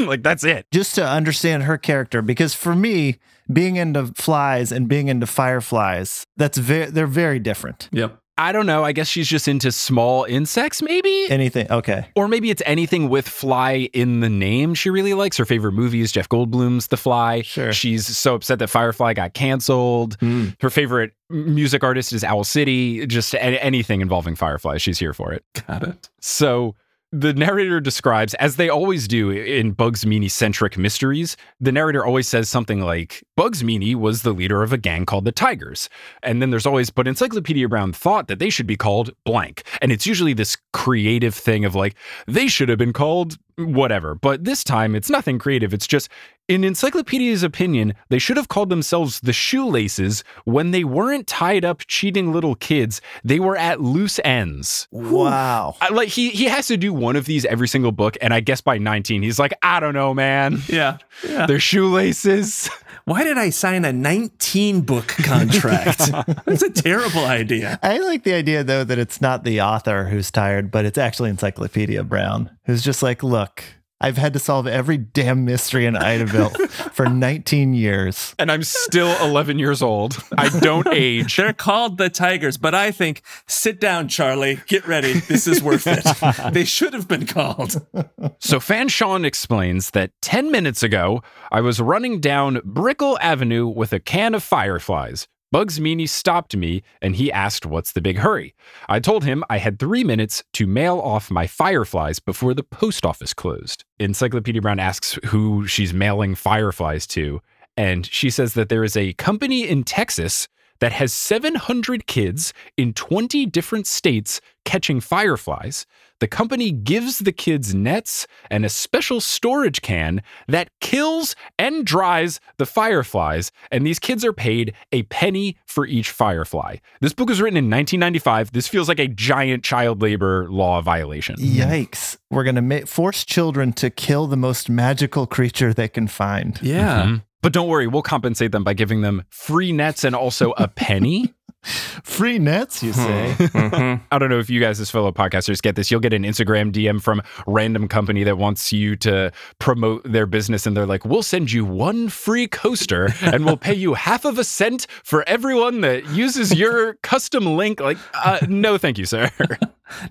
Like, that's it. Just to understand her character, because for me, being into flies and being into fireflies, they're very different. Yep. I don't know. I guess she's just into small insects, maybe? Anything. Okay. Or maybe it's anything with fly in the name she really likes. Her favorite movie is Jeff Goldblum's The Fly. Sure. She's so upset that Firefly got canceled. Mm. Her favorite music artist is Owl City. Just anything involving fireflies. She's here for it. Got it. So The narrator describes, as they always do in Bugs Meenie-centric mysteries, the narrator always says something like, Bugs Meenie was the leader of a gang called the Tigers. And then there's always, but Encyclopedia Brown thought that they should be called blank. And it's usually this creative thing of like, they should have been called whatever. But this time, it's nothing creative. It's just, in Encyclopedia's opinion, they should have called themselves the Shoelaces when they weren't tied up cheating little kids. They were at loose ends. Wow. He has to do one of these every single book, and I guess by 19 he's like, I don't know, man. Yeah. They're Shoelaces. Why did I sign a 19 book contract? That's a terrible idea. I like the idea though that it's not the author who's tired, but it's actually Encyclopedia Brown who's just like, look, I've had to solve every damn mystery in Idaville for 19 years. And I'm still 11 years old. I don't age. They're called the Tigers, but I think, sit down, Charlie. Get ready. This is worth it. They should have been called. So Fanchon explains that 10 minutes ago, I was running down Brickell Avenue with a can of fireflies. Bugs Meenie stopped me, and he asked, what's the big hurry? I told him I had 3 minutes to mail off my fireflies before the post office closed. Encyclopedia Brown asks who she's mailing fireflies to, and she says that there is a company in Texas that has 700 kids in 20 different states catching fireflies. The company gives the kids nets and a special storage can that kills and dries the fireflies, and these kids are paid a penny for each firefly. This book was written in 1995. This feels like a giant child labor law violation. Yikes. We're going to force children to kill the most magical creature they can find. Yeah. Mm-hmm. But don't worry, we'll compensate them by giving them free nets and also a penny. Free nets, you say? Mm-hmm. I don't know if you guys as fellow podcasters get this. You'll get an Instagram DM from random company that wants you to promote their business, and they're like, we'll send you one free coaster and we'll pay you 0.5 cents for everyone that uses your custom link. Like, no, thank you, sir.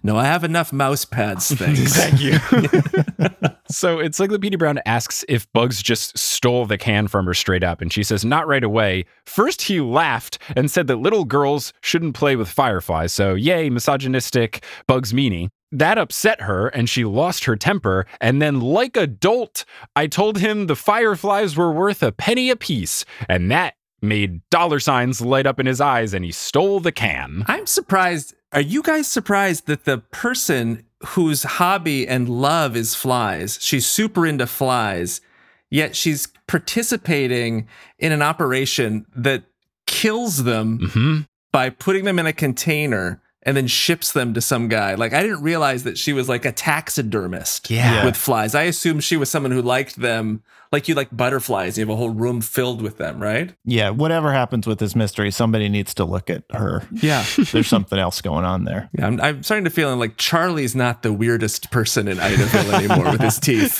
No, I have enough mouse pads, thanks. Thank you. So Encyclopedia Brown asks if Bugs just stole the can from her straight up, and she says, not right away. First, he laughed and said that little girls shouldn't play with fireflies, so yay, misogynistic Bugs Meenie. That upset her, and she lost her temper, and then, like a dolt, I told him the fireflies were worth a penny apiece, and that made dollar signs light up in his eyes, and he stole the can. I'm surprised. Are you guys surprised that the person whose hobby and love is flies, she's super into flies, yet she's participating in an operation that kills them by putting them in a container and then ships them to some guy? Like, I didn't realize that she was like a taxidermist with flies. I assumed she was someone who liked them. Like, you like butterflies, you have a whole room filled with them, right? Yeah, whatever happens with this mystery, somebody needs to look at her. Yeah. There's something else going on there. Yeah, I'm starting to feel like Charlie's not the weirdest person in Idaville anymore with his teeth.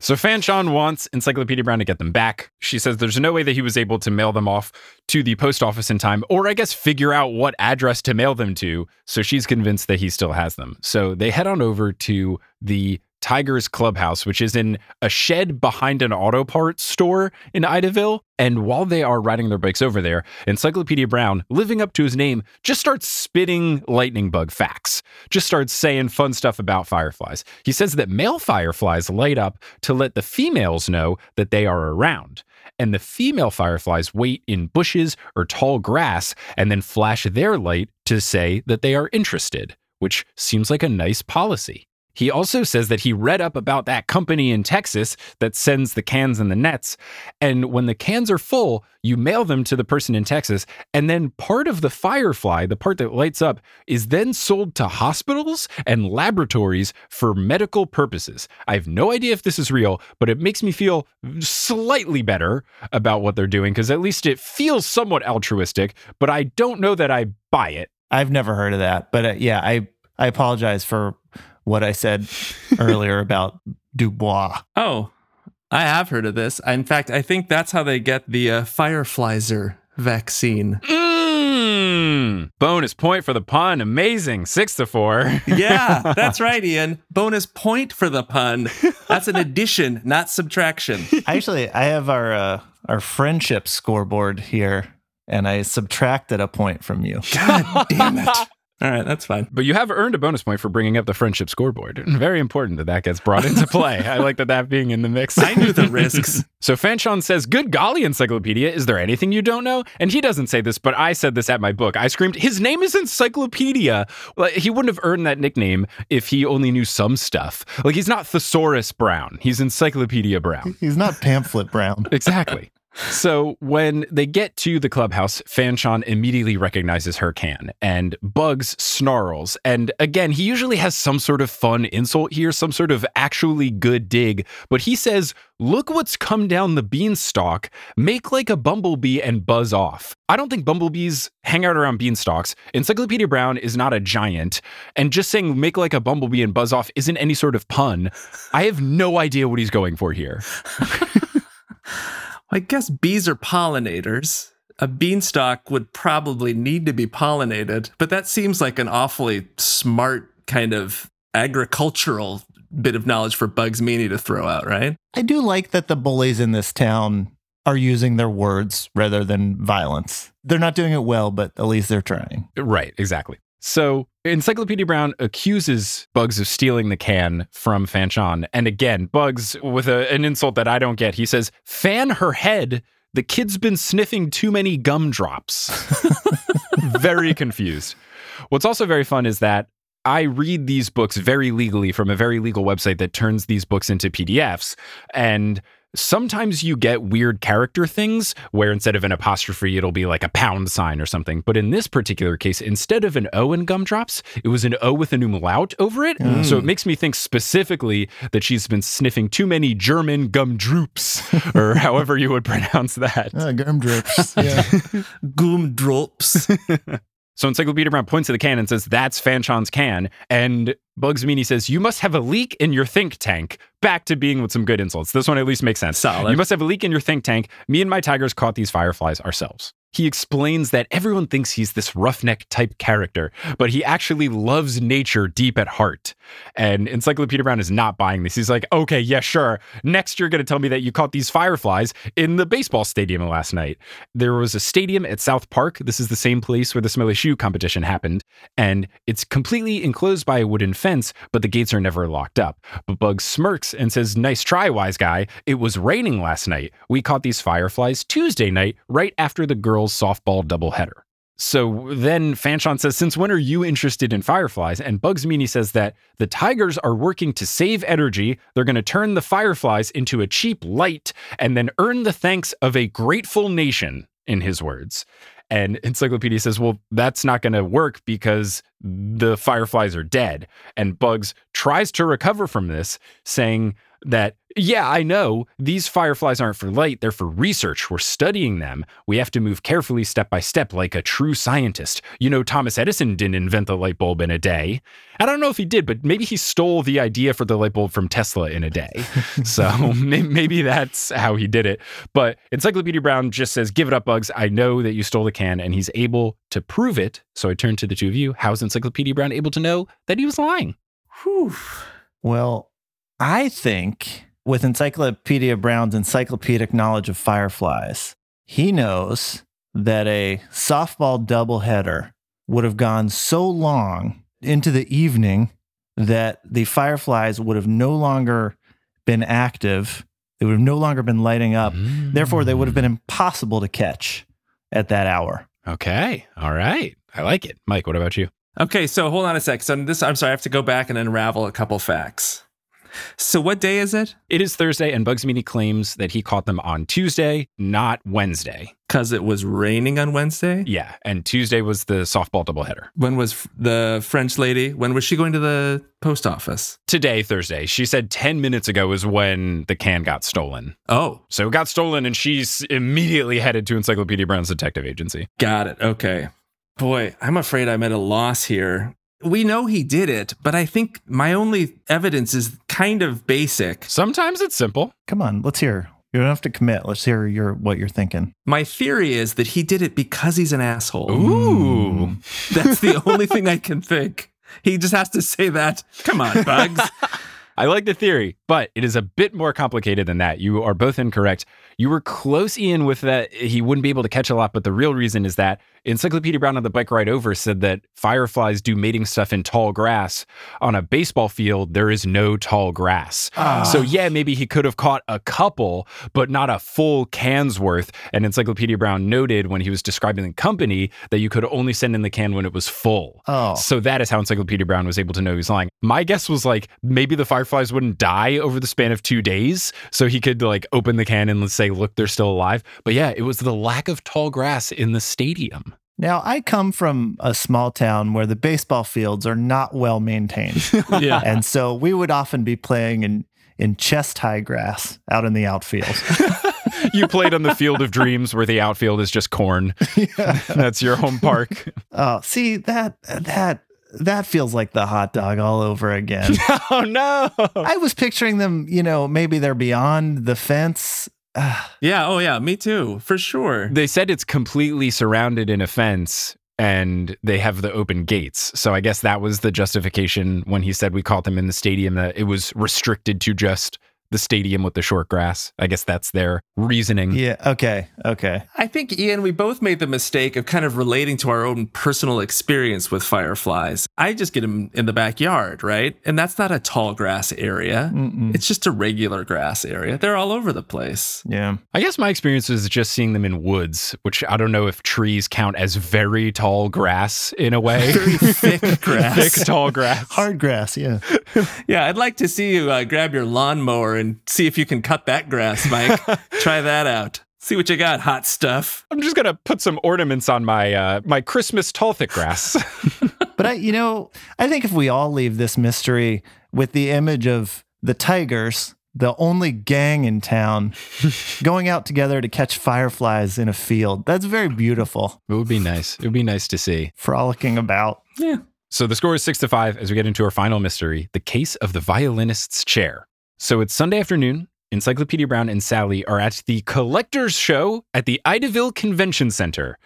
So Fanchon wants Encyclopedia Brown to get them back. She says there's no way that he was able to mail them off to the post office in time, or I guess figure out what address to mail them to, so she's convinced that he still has them. So they head on over to the Tiger's Clubhouse, which is in a shed behind an auto parts store in Idaville. And while they are riding their bikes over there, Encyclopedia Brown, living up to his name, just starts spitting lightning bug facts, just starts saying fun stuff about fireflies. He says that male fireflies light up to let the females know that they are around. And the female fireflies wait in bushes or tall grass and then flash their light to say that they are interested, which seems like a nice policy. He also says that he read up about that company in Texas that sends the cans and the nets. And when the cans are full, you mail them to the person in Texas. And then part of the firefly, the part that lights up, is then sold to hospitals and laboratories for medical purposes. I have no idea if this is real, but it makes me feel slightly better about what they're doing, because at least it feels somewhat altruistic, but I don't know that I buy it. I've never heard of that. But I apologize for what I said earlier about Dubois. Oh, I have heard of this. In fact, I think that's how they get the Fireflizer vaccine. Bonus point for the pun. Amazing. 6-4. Yeah, that's right, Ian. Bonus point for the pun. That's an addition, not subtraction. Actually, I have our friendship scoreboard here, and I subtracted a point from you. God damn it. All right, that's fine. But you have earned a bonus point for bringing up the friendship scoreboard. Very important that gets brought into play. I like that being in the mix. I knew the risks. So Fanchon says, good golly, Encyclopedia, is there anything you don't know? And he doesn't say this, but I said this at my book. I screamed, his name is Encyclopedia. Well, he wouldn't have earned that nickname if he only knew some stuff. Like, he's not Thesaurus Brown. He's Encyclopedia Brown. He's not Pamphlet Brown. Exactly. So when they get to the clubhouse, Fanchon immediately recognizes her can, and Bugs snarls. And again, he usually has some sort of fun insult here, some sort of actually good dig. But he says, look what's come down the beanstalk, make like a bumblebee and buzz off. I don't think bumblebees hang out around beanstalks. Encyclopedia Brown is not a giant. And just saying make like a bumblebee and buzz off isn't any sort of pun. I have no idea what he's going for here. I guess bees are pollinators. A beanstalk would probably need to be pollinated, but that seems like an awfully smart kind of agricultural bit of knowledge for Bugs Meenie to throw out, right? I do like that the bullies in this town are using their words rather than violence. They're not doing it well, but at least they're trying. Right, exactly. So Encyclopedia Brown accuses Bugs of stealing the can from Fanchon. And again, Bugs, with an insult that I don't get, he says, fan her head. The kid's been sniffing too many gumdrops. Very confused. What's also very fun is that I read these books very legally from a very legal website that turns these books into PDFs. And sometimes you get weird character things where instead of an apostrophe, it'll be like a £sign or something. But in this particular case, instead of an O in gumdrops, it was an O with an umlaut over it. Mm. So it makes me think specifically that she's been sniffing too many German gumdrops, or however you would pronounce that. Gumdrops. Yeah. Gumdrops. So Encyclopedia Brown points to the can and says, that's Fanchon's can. And Bugs Meenie says, you must have a leak in your think tank. Back to being with some good insults. This one at least makes sense. Solid. You must have a leak in your think tank. Me and my tigers caught these fireflies ourselves. He explains that everyone thinks he's this roughneck type character, but he actually loves nature deep at heart. And Encyclopedia Brown is not buying this. He's like, okay, yeah, sure. Next, you're going to tell me that you caught these fireflies in the baseball stadium last night. There was a stadium at South Park. This is the same place where the Smelly Shoe competition happened. And it's completely enclosed by a wooden fence, but the gates are never locked up. But Bugs smirks and says, nice try, wise guy. It was raining last night. We caught these fireflies Tuesday night, right after the girls' softball doubleheader. So then Fanchon says, since when are you interested in fireflies? And Bugs Meenie says that the tigers are working to save energy. They're going to turn the fireflies into a cheap light and then earn the thanks of a grateful nation, in his words. And Encyclopedia says, well, that's not going to work because the fireflies are dead. And Bugs tries to recover from this, saying that, yeah, I know, these fireflies aren't for light, they're for research. We're studying them. We have to move carefully step by step like a true scientist. You know, Thomas Edison didn't invent the light bulb in a day. I don't know if he did, but maybe he stole the idea for the light bulb from Tesla in a day. So maybe that's how he did it. But Encyclopedia Brown just says, give it up, Bugs. I know that you stole the can, and he's able to prove it. So I turn to the two of you. How's Encyclopedia Brown able to know that he was lying? Whew. Well, I think with Encyclopedia Brown's encyclopedic knowledge of fireflies, he knows that a softball doubleheader would have gone so long into the evening that the fireflies would have no longer been active. They would have no longer been lighting up. Mm. Therefore, they would have been impossible to catch at that hour. Okay. All right. I like it. Mike, what about you? Okay. So hold on a sec. So this, I'm sorry, I have to go back and unravel a couple facts. So what day is it? It is Thursday, and Bugs Meenie claims that he caught them on Tuesday, not Wednesday. Because it was raining on Wednesday? Yeah, and Tuesday was the softball doubleheader. When was the French lady, when was she going to the post office? Today, Thursday. She said 10 minutes ago is when the can got stolen. Oh. So it got stolen, and she's immediately headed to Encyclopedia Brown's detective agency. Got it. Okay. Boy, I'm afraid I'm at a loss here. We know he did it, but I think my only evidence is kind of basic. Sometimes it's simple. Come on, let's hear. You don't have to commit. Let's hear what you're thinking. My theory is that he did it because he's an asshole. Ooh. That's the only thing I can think. He just has to say that. Come on, Bugs. I like the theory, but it is a bit more complicated than that. You are both incorrect. You were close, Ian, with that he wouldn't be able to catch a lot, but the real reason is that Encyclopedia Brown on the bike ride over said that fireflies do mating stuff in tall grass. On a baseball field, there is no tall grass. So yeah, maybe he could have caught a couple, but not a full can's worth. And Encyclopedia Brown noted when he was describing the company that you could only send in the can when it was full. So that is how Encyclopedia Brown was able to know he was lying. My guess was like, maybe the fireflies wouldn't die over the span of 2 days. So he could like open the can and say, look, they're still alive. But yeah, it was the lack of tall grass in the stadium. Now, I come from a small town where the baseball fields are not well maintained. Yeah. And so we would often be playing in chest-high grass out in the outfield. You played on the field of dreams where the outfield is just corn. Yeah. That's your home park. Oh, see, that feels like the hot dog all over again. Oh, no. I was picturing them, you know, maybe they're beyond the fence. Yeah. Oh, yeah. Me too. For sure. They said it's completely surrounded in a fence and they have the open gates. So I guess that was the justification when he said we caught them in the stadium, that it was restricted to just the stadium with the short grass. I guess that's their reasoning. Yeah. Okay. Okay. I think, Ian, we both made the mistake of kind of relating to our own personal experience with fireflies. I just get them in the backyard, right? And that's not a tall grass area. Mm-mm. It's just a regular grass area. They're all over the place. Yeah. I guess my experience was just seeing them in woods, which I don't know if trees count as very tall grass in a way. Very thick grass. Thick, tall grass. Hard grass, yeah. Yeah, I'd like to see you grab your lawnmower and see if you can cut that grass, Mike. Try that out. See what you got, hot stuff. I'm just going to put some ornaments on my my Christmas tall thick grass. But I think if we all leave this mystery with the image of the Tigers, the only gang in town, going out together to catch fireflies in a field, that's very beautiful. It would be nice. It would be nice to see. Frolicking about. Yeah. So the score is 6-5 as we get into our final mystery, the case of the violinist's chair. So it's Sunday afternoon. Encyclopedia Brown and Sally are at the Collector's Show at the Idaville Convention Center.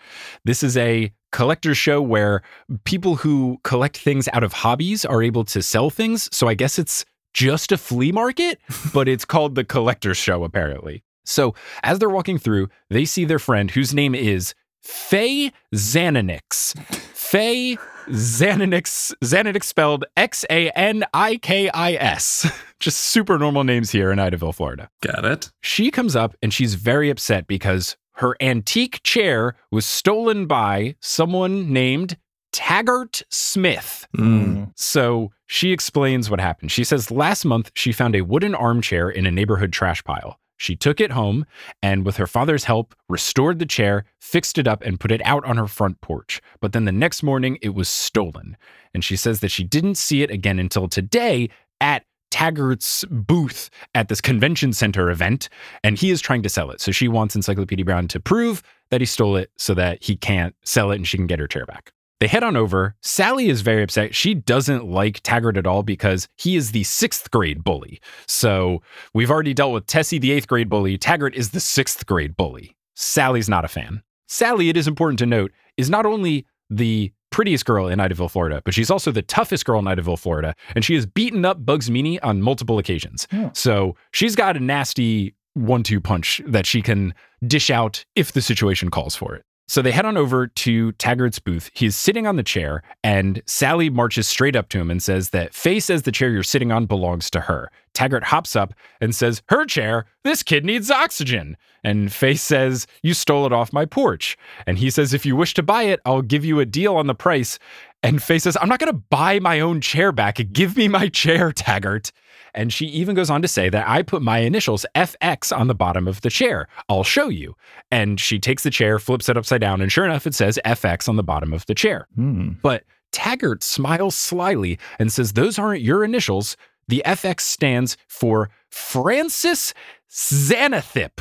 This is a collector's show where people who collect things out of hobbies are able to sell things. So I guess it's just a flea market, but it's called the Collector's Show, apparently. So as they're walking through, they see their friend, whose name is Faye Xanikis. Faye Xanikis, Xananikis spelled Xanikis. Just super normal names here in Idaville, Florida. Got it. She comes up and she's very upset because her antique chair was stolen by someone named Taggart Smith. Mm. So she explains what happened. She says last month she found a wooden armchair in a neighborhood trash pile. She took it home and with her father's help, restored the chair, fixed it up, and put it out on her front porch. But then the next morning, it was stolen. And she says that she didn't see it again until today at Taggart's booth at this convention center event, and he is trying to sell it. So she wants Encyclopedia Brown to prove that he stole it so that he can't sell it and she can get her chair back. They head on over. Sally is very upset. She doesn't like Taggart at all because he is the 6th grade bully. So we've already dealt with Tessie, the 8th grade bully. Taggart is the 6th grade bully. Sally's not a fan. Sally, it is important to note, is not only the prettiest girl in Idaville, Florida, but she's also the toughest girl in Idaville, Florida. And she has beaten up Bugs Meenie on multiple occasions. Yeah. So she's got a nasty 1-2 punch that she can dish out if the situation calls for it. So they head on over to Taggart's booth. He is sitting on the chair, and Sally marches straight up to him and says that Faye says the chair you're sitting on belongs to her. Taggart hops up and says, her chair? This kid needs oxygen. And Faye says, you stole it off my porch. And he says, if you wish to buy it, I'll give you a deal on the price. And Faye says, I'm not going to buy my own chair back. Give me my chair, Taggart. And she even goes on to say that I put my initials FX on the bottom of the chair. I'll show you. And she takes the chair, flips it upside down, and sure enough, it says FX on the bottom of the chair. Mm. But Taggart smiles slyly and says, those aren't your initials. The FX stands for Francis Xanathip.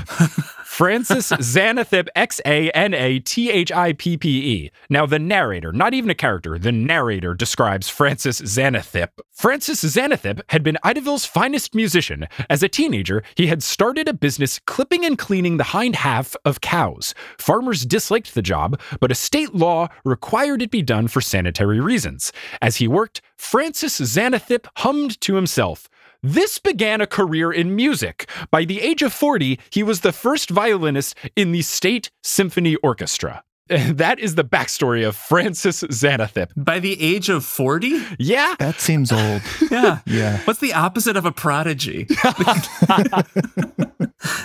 Francis Xanathip, Xanathippe. Now, the narrator, not even a character, the narrator describes Francis Xanathip. Francis Xanathip had been Idaville's finest musician. As a teenager, he had started a business clipping and cleaning the hind half of cows. Farmers disliked the job, but a state law required it be done for sanitary reasons. As he worked, Francis Xanathip hummed to himself. This began a career in music. By the age of 40, he was the first violinist in the State Symphony Orchestra. That is the backstory of Francis Xanathip. By the age of 40? Yeah. That seems old. Yeah. Yeah. What's the opposite of a prodigy?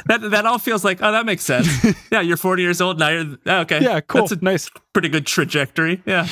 That all feels like, oh, that makes sense. Yeah, you're 40 years old, now you're, oh, okay. Yeah, cool. That's a nice, pretty good trajectory. Yeah.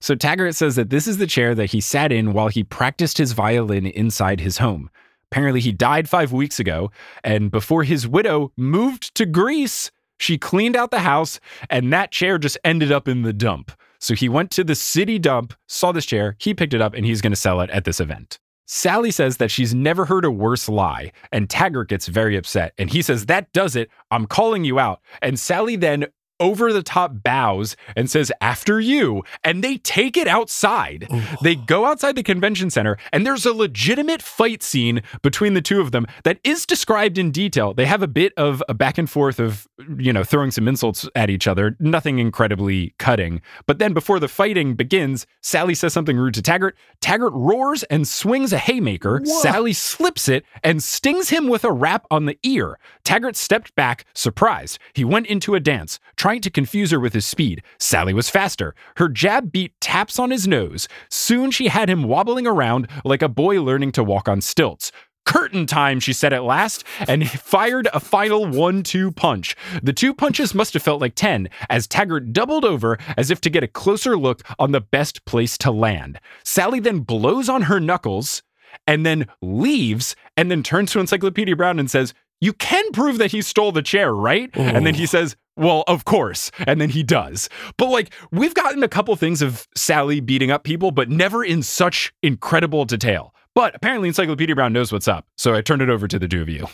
So Taggart says that this is the chair that he sat in while he practiced his violin inside his home. Apparently he died 5 weeks ago, and before his widow moved to Greece, she cleaned out the house, and that chair just ended up in the dump. So he went to the city dump, saw this chair, he picked it up, and he's going to sell it at this event. Sally says that she's never heard a worse lie, and Taggart gets very upset. And he says, that does it. I'm calling you out. And Sally then over-the-top bows and says, after you. And they take it outside. Ooh. They go outside the convention center, and there's a legitimate fight scene between the two of them that is described in detail. They have a bit of a back and forth of, you know, throwing some insults at each other, nothing incredibly cutting. But then before the fighting begins, Sally says something rude to Taggart. Taggart roars and swings a haymaker. Whoa. Sally slips it and stings him with a rap on the ear. Taggart stepped back, surprised. He went into a dance, trying to confuse her with his speed. Sally was faster. Her jab beat taps on his nose. Soon she had him wobbling around like a boy learning to walk on stilts. Curtain time, she said at last, and fired a final 1-2 punch. The two punches must have felt like 10, as Taggart doubled over as if to get a closer look on the best place to land. Sally then blows on her knuckles, and then leaves, and then turns to Encyclopedia Brown and says, you can prove that he stole the chair, right? Ooh. And then he says, well, of course. And then he does. But like, we've gotten a couple things of Sally beating up people, but never in such incredible detail. But apparently Encyclopedia Brown knows what's up. So I turned it over to the two of you.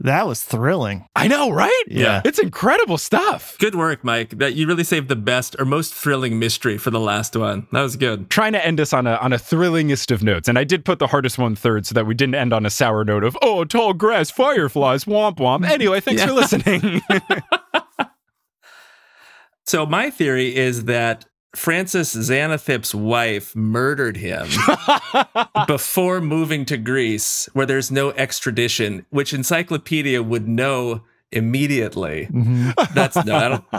That was thrilling. I know, right? Yeah. It's incredible stuff. Good work, Mike. That you really saved the best or most thrilling mystery for the last one. That was good. Trying to end us on a thrillingest of notes. And I did put the hardest one third so that we didn't end on a sour note of, oh, tall grass, fireflies, womp womp. Anyway, thanks for listening. So my theory is that Francis Xanathip's wife murdered him before moving to Greece, where there's no extradition, which Encyclopedia would know immediately. Mm-hmm.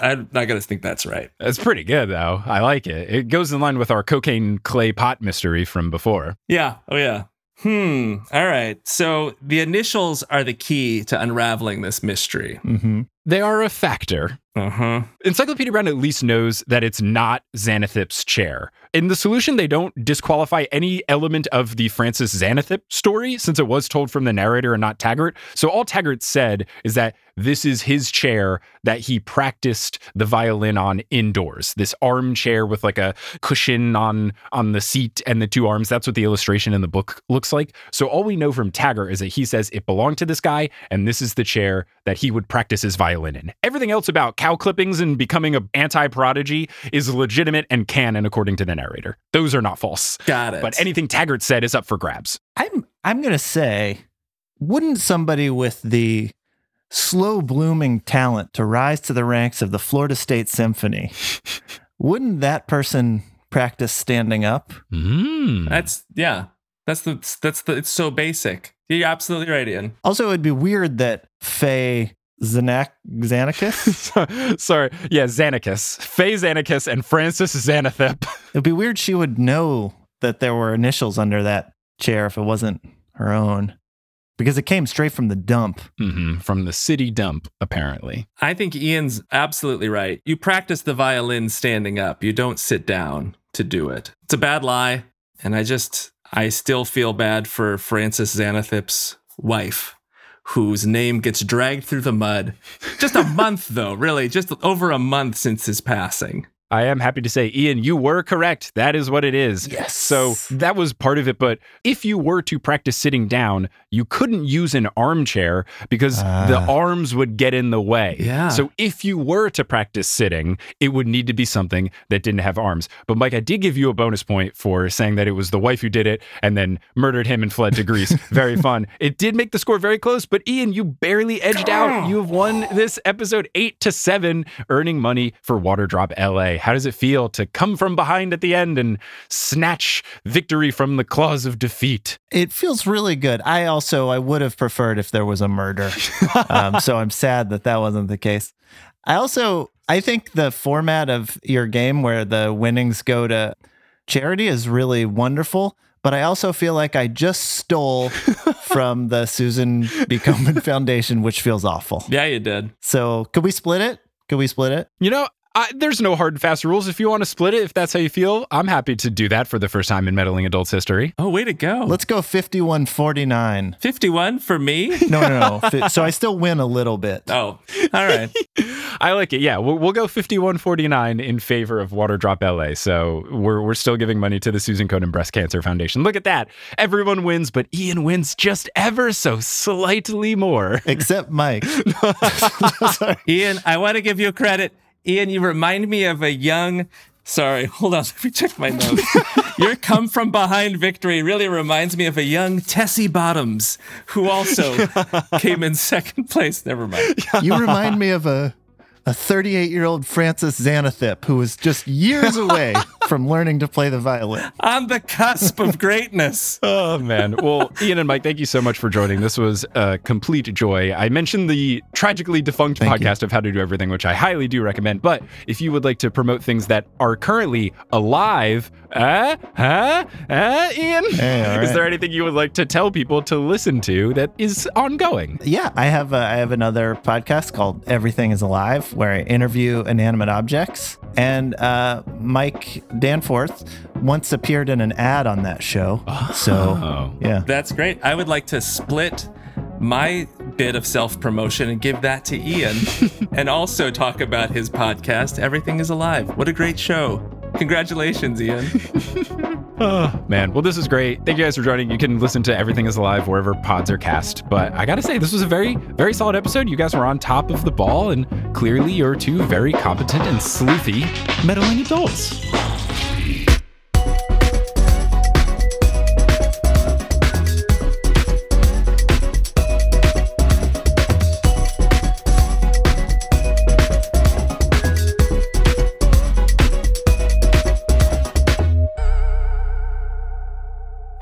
I'm not going to think that's right. That's pretty good, though. I like it. It goes in line with our cocaine clay pot mystery from before. Yeah. Oh, yeah. All right. So the initials are the key to unraveling this mystery. Mm-hmm. They are a factor. Uh-huh. Encyclopedia Brown at least knows that it's not Xanathip's chair. In the solution, they don't disqualify any element of the Francis Xanathip story, since it was told from the narrator and not Taggart. So all Taggart said is that this is his chair that he practiced the violin on indoors. This armchair with like a cushion on the seat and the two arms. That's what the illustration in the book looks like. So all we know from Taggart is that he says it belonged to this guy, and this is the chair that he would practice his violin in. Everything else about cow clippings and becoming an anti-prodigy is legitimate and canon according to the narrator. Those are not false. Got it. But anything Taggart said is up for grabs. I'm going to say, wouldn't somebody with the slow-blooming talent to rise to the ranks of the Florida State Symphony, wouldn't that person practice standing up? Mm. That's it's so basic. You're absolutely right, Ian. Also, it'd be weird that Faye Xanikis? Sorry. Yeah, Xanikis. Faye Xanikis and Francis Xanathip. It'd be weird she would know that there were initials under that chair if it wasn't her own. Because it came straight from the dump. Mm-hmm. From the city dump, apparently. I think Ian's absolutely right. You practice the violin standing up. You don't sit down to do it. It's a bad lie. And I still feel bad for Francis Xanathip's wife, whose name gets dragged through the mud. Just a month, though, really. Just over a month since his passing. I am happy to say, Ian, you were correct. That is what it is. Yes. So that was part of it. But if you were to practice sitting down, you couldn't use an armchair because the arms would get in the way. Yeah. So if you were to practice sitting, it would need to be something that didn't have arms. But Mike, I did give you a bonus point for saying that it was the wife who did it and then murdered him and fled to Greece. Very fun. It did make the score very close. But Ian, you barely edged out. You have won this episode 8-7, earning money for Water Drop LA. How does it feel to come from behind at the end and snatch victory from the claws of defeat? It feels really good. I would have preferred if there was a murder. So I'm sad that wasn't the case. I also, I think the format of your game where the winnings go to charity is really wonderful, but I also feel like I just stole from the Susan B. Komen Foundation, which feels awful. Yeah, you did. So could we split it? You know, there's no hard and fast rules. If you want to split it, if that's how you feel, I'm happy to do that for the first time in Meddling Adults history. Oh, way to go. Let's go 51-49. 51 for me? No. So I still win a little bit. Oh, all right. I like it. Yeah, we'll go 51-49 in favor of Water Drop LA. So we're still giving money to the Susan Komen Breast Cancer Foundation. Look at that. Everyone wins, but Ian wins just ever so slightly more. Except Mike. Sorry. Ian, I want to give you credit. Ian, you remind me of a young... Sorry, hold on. Let me check my notes. Your come-from-behind victory really reminds me of a young Tessie Bottoms, who also came in second place. Never mind. You remind me of a 38-year-old Francis Xanathip, who was just years away from learning to play the violin. On the cusp of greatness. Oh, man. Well, Ian and Mike, thank you so much for joining. This was a complete joy. I mentioned the tragically defunct podcast of How to Do Everything, which I highly do recommend. But if you would like to promote things that are currently alive, Ian, is there anything you would like to tell people to listen to that is ongoing? Yeah, I have another podcast called Everything Is Alive, where I interview inanimate objects. And Mike Danforth once appeared in an ad on that show. So, yeah. That's great. I would like to split my bit of self-promotion and give that to Ian and also talk about his podcast, Everything Is Alive. What a great show. Congratulations, Ian. Oh, man. Well, this is great. Thank you guys for joining. You can listen to Everything Is Alive wherever pods are cast. But I got to say, this was a very, very solid episode. You guys were on top of the ball, and clearly you're two very competent and sleuthy meddling adults.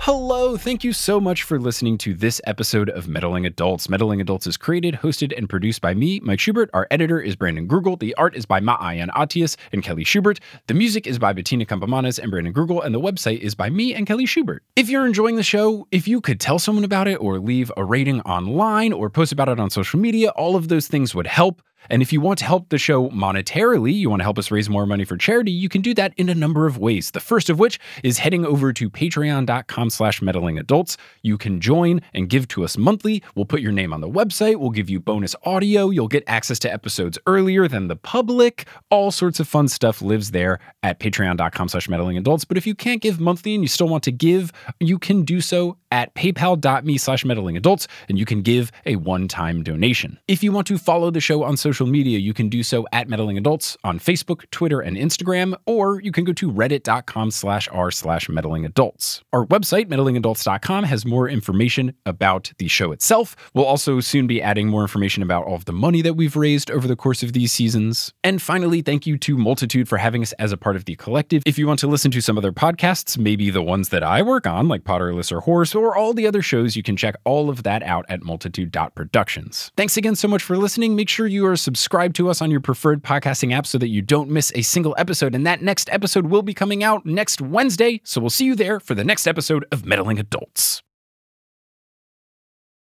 Hello, thank you so much for listening to this episode of Meddling Adults. Meddling Adults is created, hosted, and produced by me, Mike Schubert. Our editor is Brandon Grugel. The art is by Ma'ayan Atias and Kelly Schubert. The music is by Bettina Campomanas and Brandon Grugel, and the website is by me and Kelly Schubert. If you're enjoying the show, if you could tell someone about it or leave a rating online or post about it on social media, all of those things would help. And if you want to help the show monetarily, you want to help us raise more money for charity, you can do that in a number of ways. The first of which is heading over to patreon.com/meddlingadults. You can join and give to us monthly. We'll put your name on the website. We'll give you bonus audio. You'll get access to episodes earlier than the public. All sorts of fun stuff lives there at patreon.com/meddlingadults. But if you can't give monthly and you still want to give, you can do so at paypal.me/meddlingadults, and you can give a one-time donation. If you want to follow the show on social media, you can do so at Meddling Adults on Facebook, Twitter, and Instagram, or you can go to reddit.com/r/meddlingadults. Our website, meddlingadults.com, has more information about the show itself. We'll also soon be adding more information about all of the money that we've raised over the course of these seasons. And finally, thank you to Multitude for having us as a part of the collective. If you want to listen to some other podcasts, maybe the ones that I work on, like Potterless or Horse, or all the other shows, you can check all of that out at multitude.productions. Thanks again so much for listening. Make sure you are subscribed to us on your preferred podcasting app so that you don't miss a single episode. And that next episode will be coming out next Wednesday. So we'll see you there for the next episode of Meddling Adults.